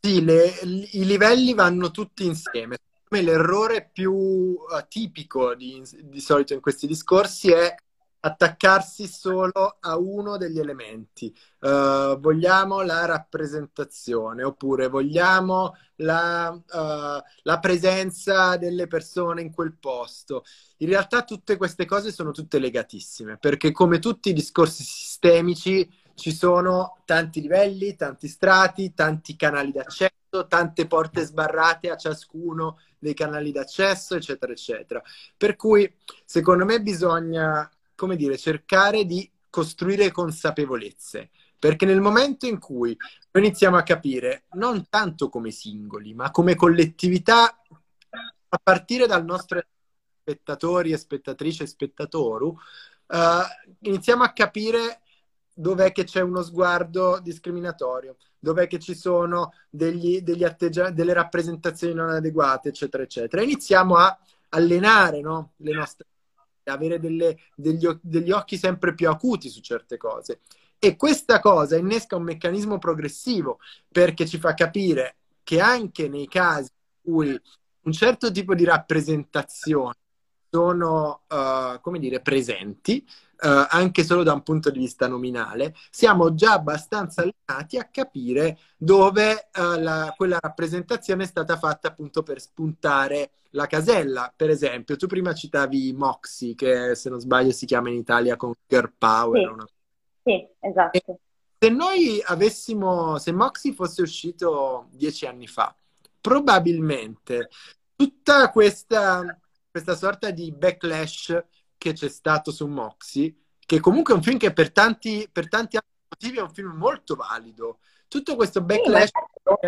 Sì, le, i livelli vanno tutti insieme. L'errore più tipico di, di solito in questi discorsi è attaccarsi solo a uno degli elementi. Uh, vogliamo la rappresentazione, oppure vogliamo la, uh, la presenza delle persone in quel posto. In realtà tutte queste cose sono tutte legatissime, perché come tutti i discorsi sistemici ci sono tanti livelli, tanti strati, tanti canali d'accesso, tante porte sbarrate a ciascuno dei canali d'accesso, eccetera, eccetera. Per cui, secondo me, bisogna, come dire, cercare di costruire consapevolezze, perché nel momento in cui noi iniziamo a capire, non tanto come singoli, ma come collettività, a partire dal nostro spettatori e spettatrice e spettatoru, uh, iniziamo a capire dov'è che c'è uno sguardo discriminatorio, dov'è che ci sono degli, degli atteggia- delle rappresentazioni non adeguate, eccetera, eccetera. Iniziamo a allenare, no? Le nostre, avere delle, degli, degli occhi sempre più acuti su certe cose, e questa cosa innesca un meccanismo progressivo, perché ci fa capire che anche nei casi in cui un certo tipo di rappresentazione sono uh, come dire presenti uh, anche solo da un punto di vista nominale, siamo già abbastanza allenati a capire dove uh, la, quella rappresentazione è stata fatta appunto per spuntare la casella. Per esempio, tu prima citavi Moxie, che se non sbaglio si chiama in Italia con Girl Power. Sì, una... sì, esatto. E se noi avessimo, se Moxie fosse uscito dieci anni fa, probabilmente tutta questa, questa sorta di backlash che c'è stato su Moxie, che comunque è un film che per tanti, per tanti altri motivi è un film molto valido, tutto questo backlash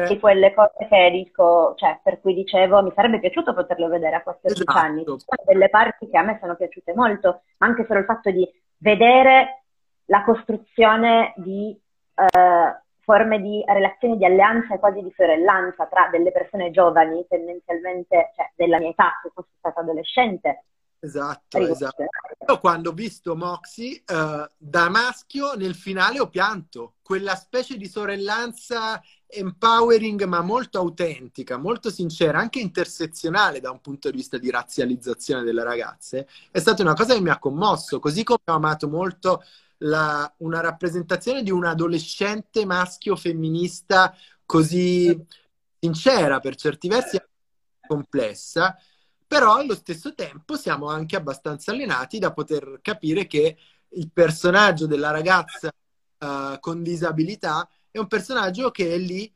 sì, di quelle cose che dico, cioè, per cui dicevo mi sarebbe piaciuto poterlo vedere a questi esatto. anni. Ci sono delle parti che a me sono piaciute molto, ma anche solo il fatto di vedere la costruzione di eh, forme di relazioni di alleanza e quasi di sorellanza tra delle persone giovani, tendenzialmente, cioè, della mia età, se fosse stata adolescente. Esatto, esatto. Io quando ho visto Moxie uh, da maschio nel finale ho pianto, quella specie di sorellanza empowering ma molto autentica, molto sincera, anche intersezionale da un punto di vista di razzializzazione delle ragazze, è stata una cosa che mi ha commosso, così come ho amato molto la, una rappresentazione di un adolescente maschio femminista così sincera, per certi versi complessa. Però allo stesso tempo siamo anche abbastanza allenati da poter capire che il personaggio della ragazza uh, con disabilità è un personaggio che è lì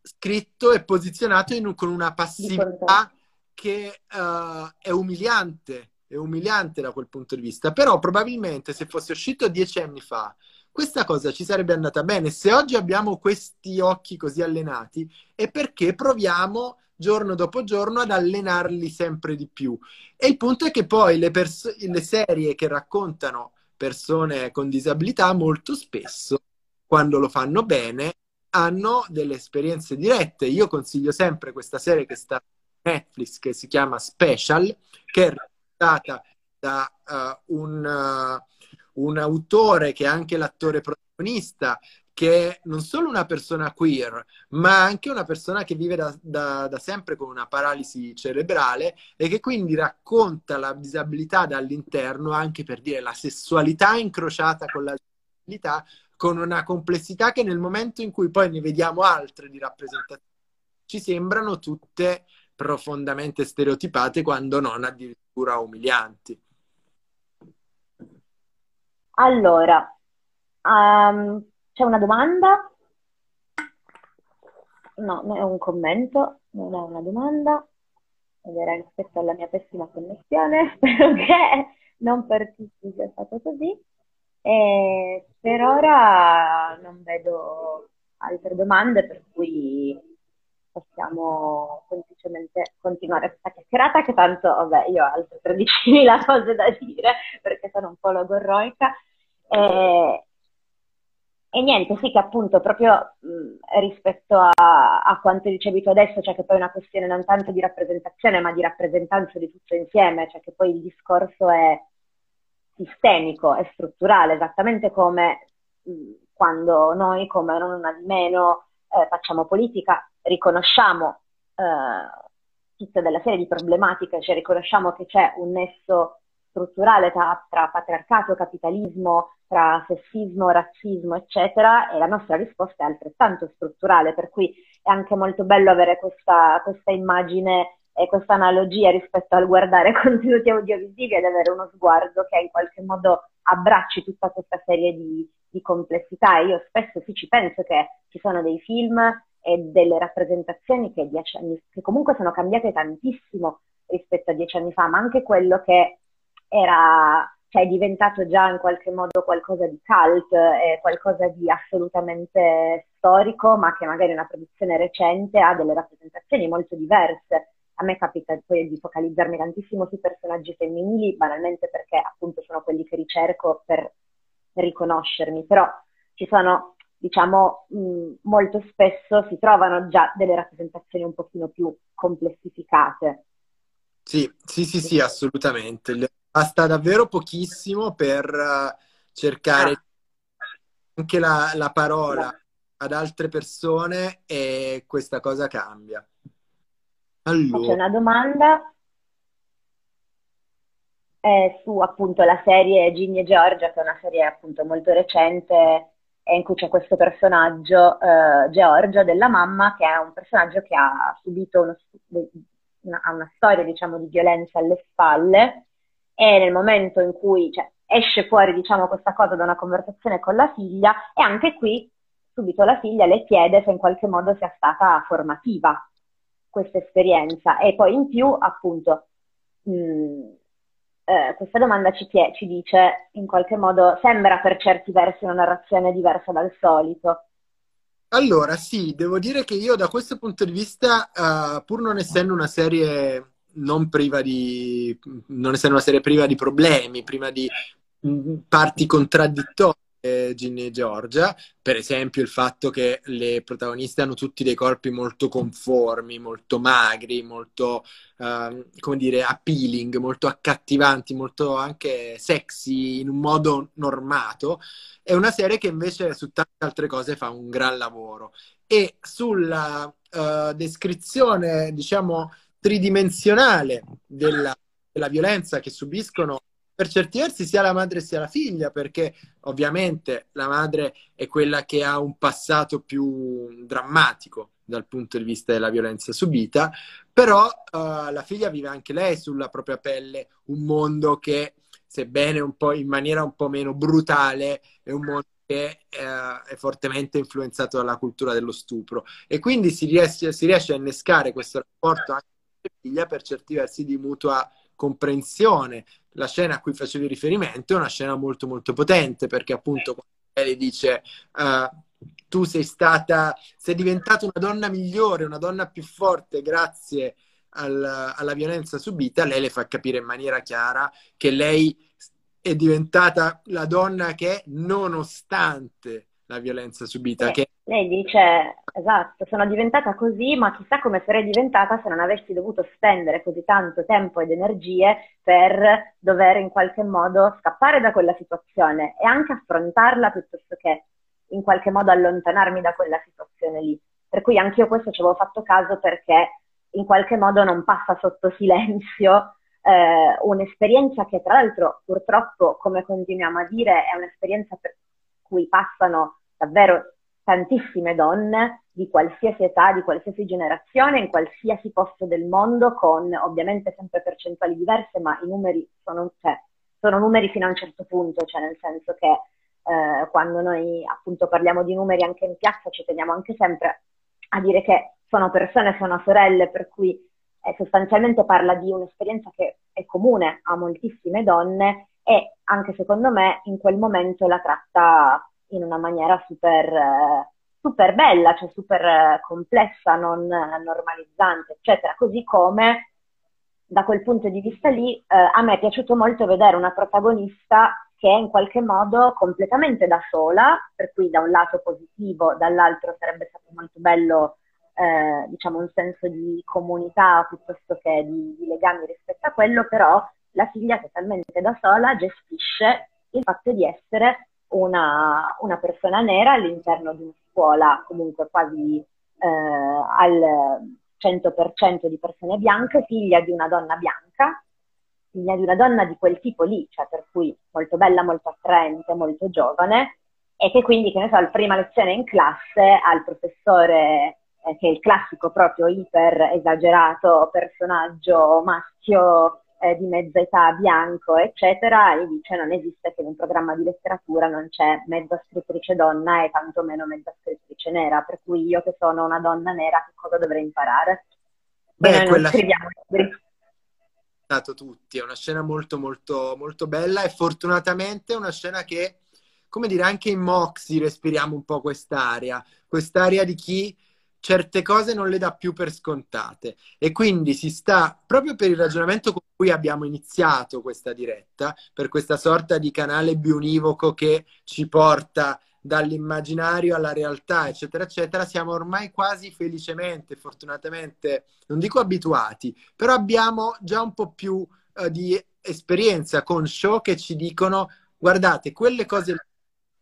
scritto e posizionato in un, con una passività che uh, è umiliante, è umiliante da quel punto di vista. Però probabilmente se fosse uscito dieci anni fa questa cosa ci sarebbe andata bene. Se oggi abbiamo questi occhi così allenati è perché proviamo giorno dopo giorno ad allenarli sempre di più, e il punto è che poi le, le serie che raccontano persone con disabilità molto spesso, quando lo fanno bene, hanno delle esperienze dirette. Io consiglio sempre questa serie che sta su Netflix, che si chiama Special, che è realizzata da uh, un, uh, un autore che è anche l'attore protagonista, che è non solo una persona queer, ma anche una persona che vive da, da, da sempre con una paralisi cerebrale e che quindi racconta la disabilità dall'interno, anche per dire la sessualità incrociata con la disabilità, con una complessità che nel momento in cui poi ne vediamo altre di rappresentazione ci sembrano tutte profondamente stereotipate, quando non addirittura umilianti. Allora, um... c'è una domanda? No, non è un commento, non è una domanda. Allora, rispetto alla mia pessima connessione, spero che non per tutti sia stato così. E per ora non vedo altre domande, per cui possiamo semplicemente continuare questa chiacchierata, che tanto, vabbè, io ho altre tredicimila cose da dire, perché sono un po' logorroica. E... E niente, sì, che appunto proprio mh, rispetto a, a quanto dicevi tu adesso, cioè che poi è una questione non tanto di rappresentazione ma di rappresentanza di tutto insieme, cioè che poi il discorso è sistemico, è strutturale, esattamente come mh, quando noi come Non Una Di Meno eh, facciamo politica, riconosciamo eh, tutta della serie di problematiche, cioè riconosciamo che c'è un nesso strutturale tra, tra patriarcato, capitalismo, tra sessismo, razzismo, eccetera, e la nostra risposta è altrettanto strutturale, per cui è anche molto bello avere questa, questa immagine e questa analogia rispetto al guardare contenuti audiovisivi ed avere uno sguardo che in qualche modo abbracci tutta questa serie di, di complessità. E io spesso sì ci penso che ci sono dei film e delle rappresentazioni che, dieci anni, che comunque sono cambiate tantissimo rispetto a dieci anni fa, ma anche quello che era, cioè, è diventato già in qualche modo qualcosa di cult, eh, qualcosa di assolutamente storico, ma che magari una produzione recente ha delle rappresentazioni molto diverse. A me capita poi di focalizzarmi tantissimo sui personaggi femminili, banalmente perché appunto sono quelli che ricerco per riconoscermi, però ci sono, diciamo, mh, molto spesso si trovano già delle rappresentazioni un pochino più complessificate. Sì, sì, sì, sì, assolutamente. Basta davvero pochissimo per uh, cercare ah. anche la, la parola ah. ad altre persone, e questa cosa cambia. Allora, c'è una domanda eh, su appunto la serie Ginny e Georgia, che è una serie appunto molto recente, in cui c'è questo personaggio, eh, Georgia, della mamma, che è un personaggio che ha subito uno, una, una storia, diciamo, di violenza alle spalle. E nel momento in cui, cioè, esce fuori, diciamo, questa cosa da una conversazione con la figlia, e anche qui subito la figlia le chiede se in qualche modo sia stata formativa, questa esperienza. E poi in più, appunto, mh, eh, questa domanda ci, ci dice, in qualche modo, sembra per certi versi una narrazione diversa dal solito. Allora, sì, devo dire che io da questo punto di vista, uh, pur non essendo una serie non priva di, non essendo una serie priva di problemi, priva di mh, parti contraddittorie, Ginny e Georgia, per esempio il fatto che le protagoniste hanno tutti dei corpi molto conformi, molto magri, molto uh, come dire, appealing, molto accattivanti, molto anche sexy in un modo normato, è una serie che invece su tante altre cose fa un gran lavoro. E sulla uh, descrizione, diciamo, tridimensionale della, della violenza che subiscono, per certi versi, sia la madre sia la figlia, perché ovviamente la madre è quella che ha un passato più drammatico dal punto di vista della violenza subita, però uh, la figlia vive anche lei sulla propria pelle un mondo che, sebbene un po' in maniera un po' meno brutale, è un mondo che uh, è fortemente influenzato dalla cultura dello stupro, e quindi si riesce, si riesce a innescare questo rapporto anche con la figlia, per certi versi di mutua comprensione. La scena a cui facevi riferimento è una scena molto molto potente, perché appunto quando lei dice uh, tu sei stata, sei diventata una donna migliore, una donna più forte grazie al, alla violenza subita, lei le fa capire in maniera chiara che lei è diventata la donna che è nonostante la violenza subita. Sì, che... Lei dice, esatto, sono diventata così, ma chissà come sarei diventata se non avessi dovuto spendere così tanto tempo ed energie per dover in qualche modo scappare da quella situazione e anche affrontarla, piuttosto che in qualche modo allontanarmi da quella situazione lì. Per cui anche io questo ci avevo fatto caso, perché in qualche modo non passa sotto silenzio eh, un'esperienza che, tra l'altro, purtroppo, come continuiamo a dire, è un'esperienza per cui passano davvero tantissime donne di qualsiasi età, di qualsiasi generazione, in qualsiasi posto del mondo, con ovviamente sempre percentuali diverse, ma i numeri sono, cioè, sono numeri fino a un certo punto, cioè nel senso che eh, quando noi appunto parliamo di numeri anche in piazza ci teniamo anche sempre a dire che sono persone, sono sorelle, per cui eh, sostanzialmente parla di un'esperienza che è comune a moltissime donne. E anche secondo me in quel momento la tratta in una maniera super, super bella, cioè super complessa, non normalizzante, eccetera. Così come da quel punto di vista lì eh, a me è piaciuto molto vedere una protagonista che è in qualche modo completamente da sola, per cui da un lato positivo, dall'altro sarebbe stato molto bello eh, diciamo un senso di comunità piuttosto che di, di legami rispetto a quello, però la figlia, totalmente da sola, gestisce il fatto di essere una, una persona nera all'interno di una scuola comunque quasi eh, al cento per cento di persone bianche, figlia di una donna bianca, figlia di una donna di quel tipo lì, cioè per cui molto bella, molto attraente, molto giovane, e che quindi, che ne so, alla prima lezione in classe al professore, eh, che è il classico proprio iper esagerato personaggio maschio, di mezza età, bianco, eccetera, e dice non esiste che in un programma di letteratura non c'è mezza scrittrice donna e tantomeno mezza scrittrice nera, per cui io che sono una donna nera che cosa dovrei imparare? Beh, noi quella non scriviamo libri. Tutti, è una scena molto molto molto bella, e fortunatamente è una scena che, come dire, anche in Moxie respiriamo un po' quest'aria, quest'aria di chi certe cose non le dà più per scontate, e quindi si sta, proprio per il ragionamento con cui abbiamo iniziato questa diretta, per questa sorta di canale bionivoco che ci porta dall'immaginario alla realtà, eccetera, eccetera, siamo ormai quasi felicemente, fortunatamente, non dico abituati, però abbiamo già un po' più uh, di esperienza con show che ci dicono, guardate, quelle cose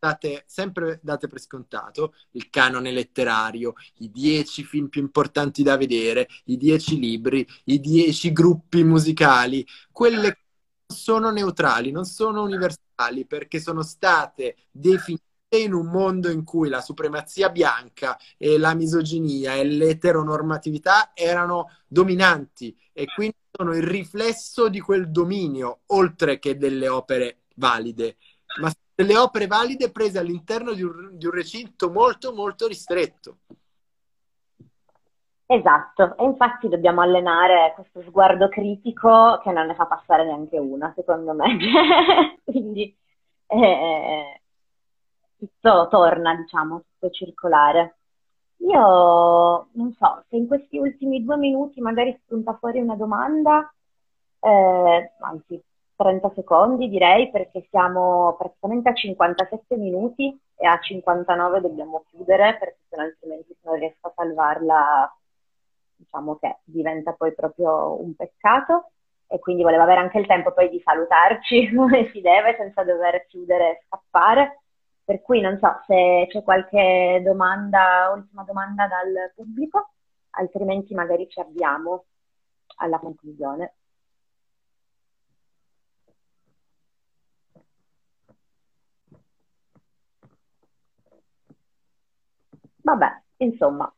date, sempre date per scontato, il canone letterario, i dieci film più importanti da vedere, i dieci libri, i dieci gruppi musicali, quelle sono neutrali, non sono universali, perché sono state definite in un mondo in cui la supremazia bianca e la misoginia e l'eteronormatività erano dominanti, e quindi sono il riflesso di quel dominio, oltre che delle opere valide, ma delle opere valide prese all'interno di, di un recinto molto molto ristretto. Esatto, e infatti dobbiamo allenare questo sguardo critico che non ne fa passare neanche una, secondo me. Quindi eh, tutto torna, diciamo, tutto circolare. Io non so, se in questi ultimi due minuti magari spunta fuori una domanda, eh, anzi trenta secondi direi, perché siamo praticamente a cinquantasette minuti e a cinquantanove dobbiamo chiudere, perché sennò altrimenti non riesco a salvarla, diciamo che diventa poi proprio un peccato, e quindi volevo avere anche il tempo poi di salutarci come si deve senza dover chiudere e scappare. Per cui non so se c'è qualche domanda, ultima domanda dal pubblico, altrimenti magari ci avviamo alla conclusione. Vabbè, insomma,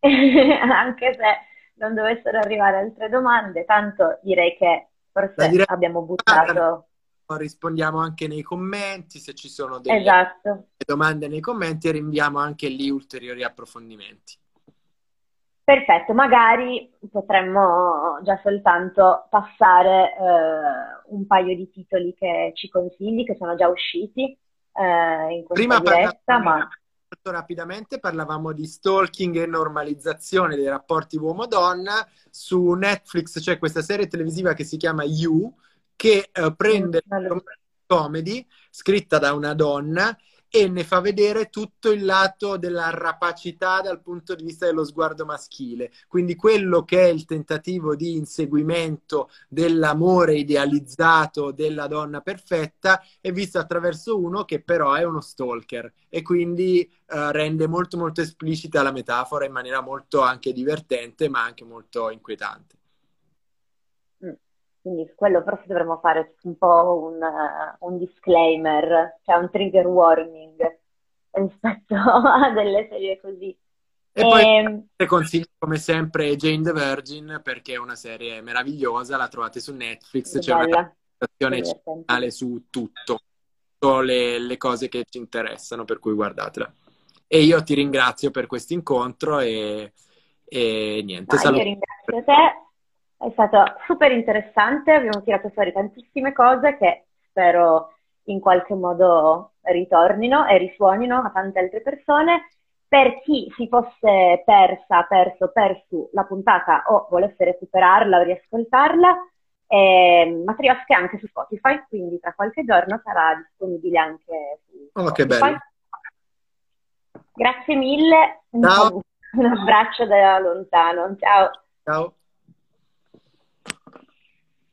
anche se non dovessero arrivare altre domande, tanto direi che forse direi... abbiamo buttato... Rispondiamo anche nei commenti se ci sono delle esatto. domande nei commenti, e rinviamo anche lì ulteriori approfondimenti. Perfetto, magari potremmo già soltanto passare eh, un paio di titoli che ci consigli, che sono già usciti eh, in questa prima diretta. Ma... molto rapidamente parlavamo di stalking e normalizzazione dei rapporti uomo-donna. Su Netflix c'è questa serie televisiva che si chiama You, che uh, prende una comedy scritta da una donna e ne fa vedere tutto il lato della rapacità dal punto di vista dello sguardo maschile. Quindi quello che è il tentativo di inseguimento dell'amore idealizzato della donna perfetta è visto attraverso uno che però è uno stalker, e quindi uh, rende molto molto esplicita la metafora in maniera molto anche divertente, ma anche molto inquietante. Quindi quello forse dovremmo fare un po' un, uh, un disclaimer, cioè un trigger warning rispetto a delle serie così. E, e poi te consiglio come sempre Jane the Virgin, perché è una serie meravigliosa, la trovate su Netflix, c'è una presentazione canale su tutto, tutte le, le cose che ci interessano, per cui guardatela. E io ti ringrazio per questo incontro e, e niente, no, saluto. Io ringrazio te. È stato super interessante, abbiamo tirato fuori tantissime cose che spero in qualche modo ritornino e risuonino a tante altre persone. Per chi si fosse persa, perso, perso la puntata o volesse recuperarla o riascoltarla, eh, Matriosche è anche su Spotify, quindi tra qualche giorno sarà disponibile anche su Spotify. Oh, che bello. Grazie mille, ciao. Un abbraccio da lontano, ciao. Ciao.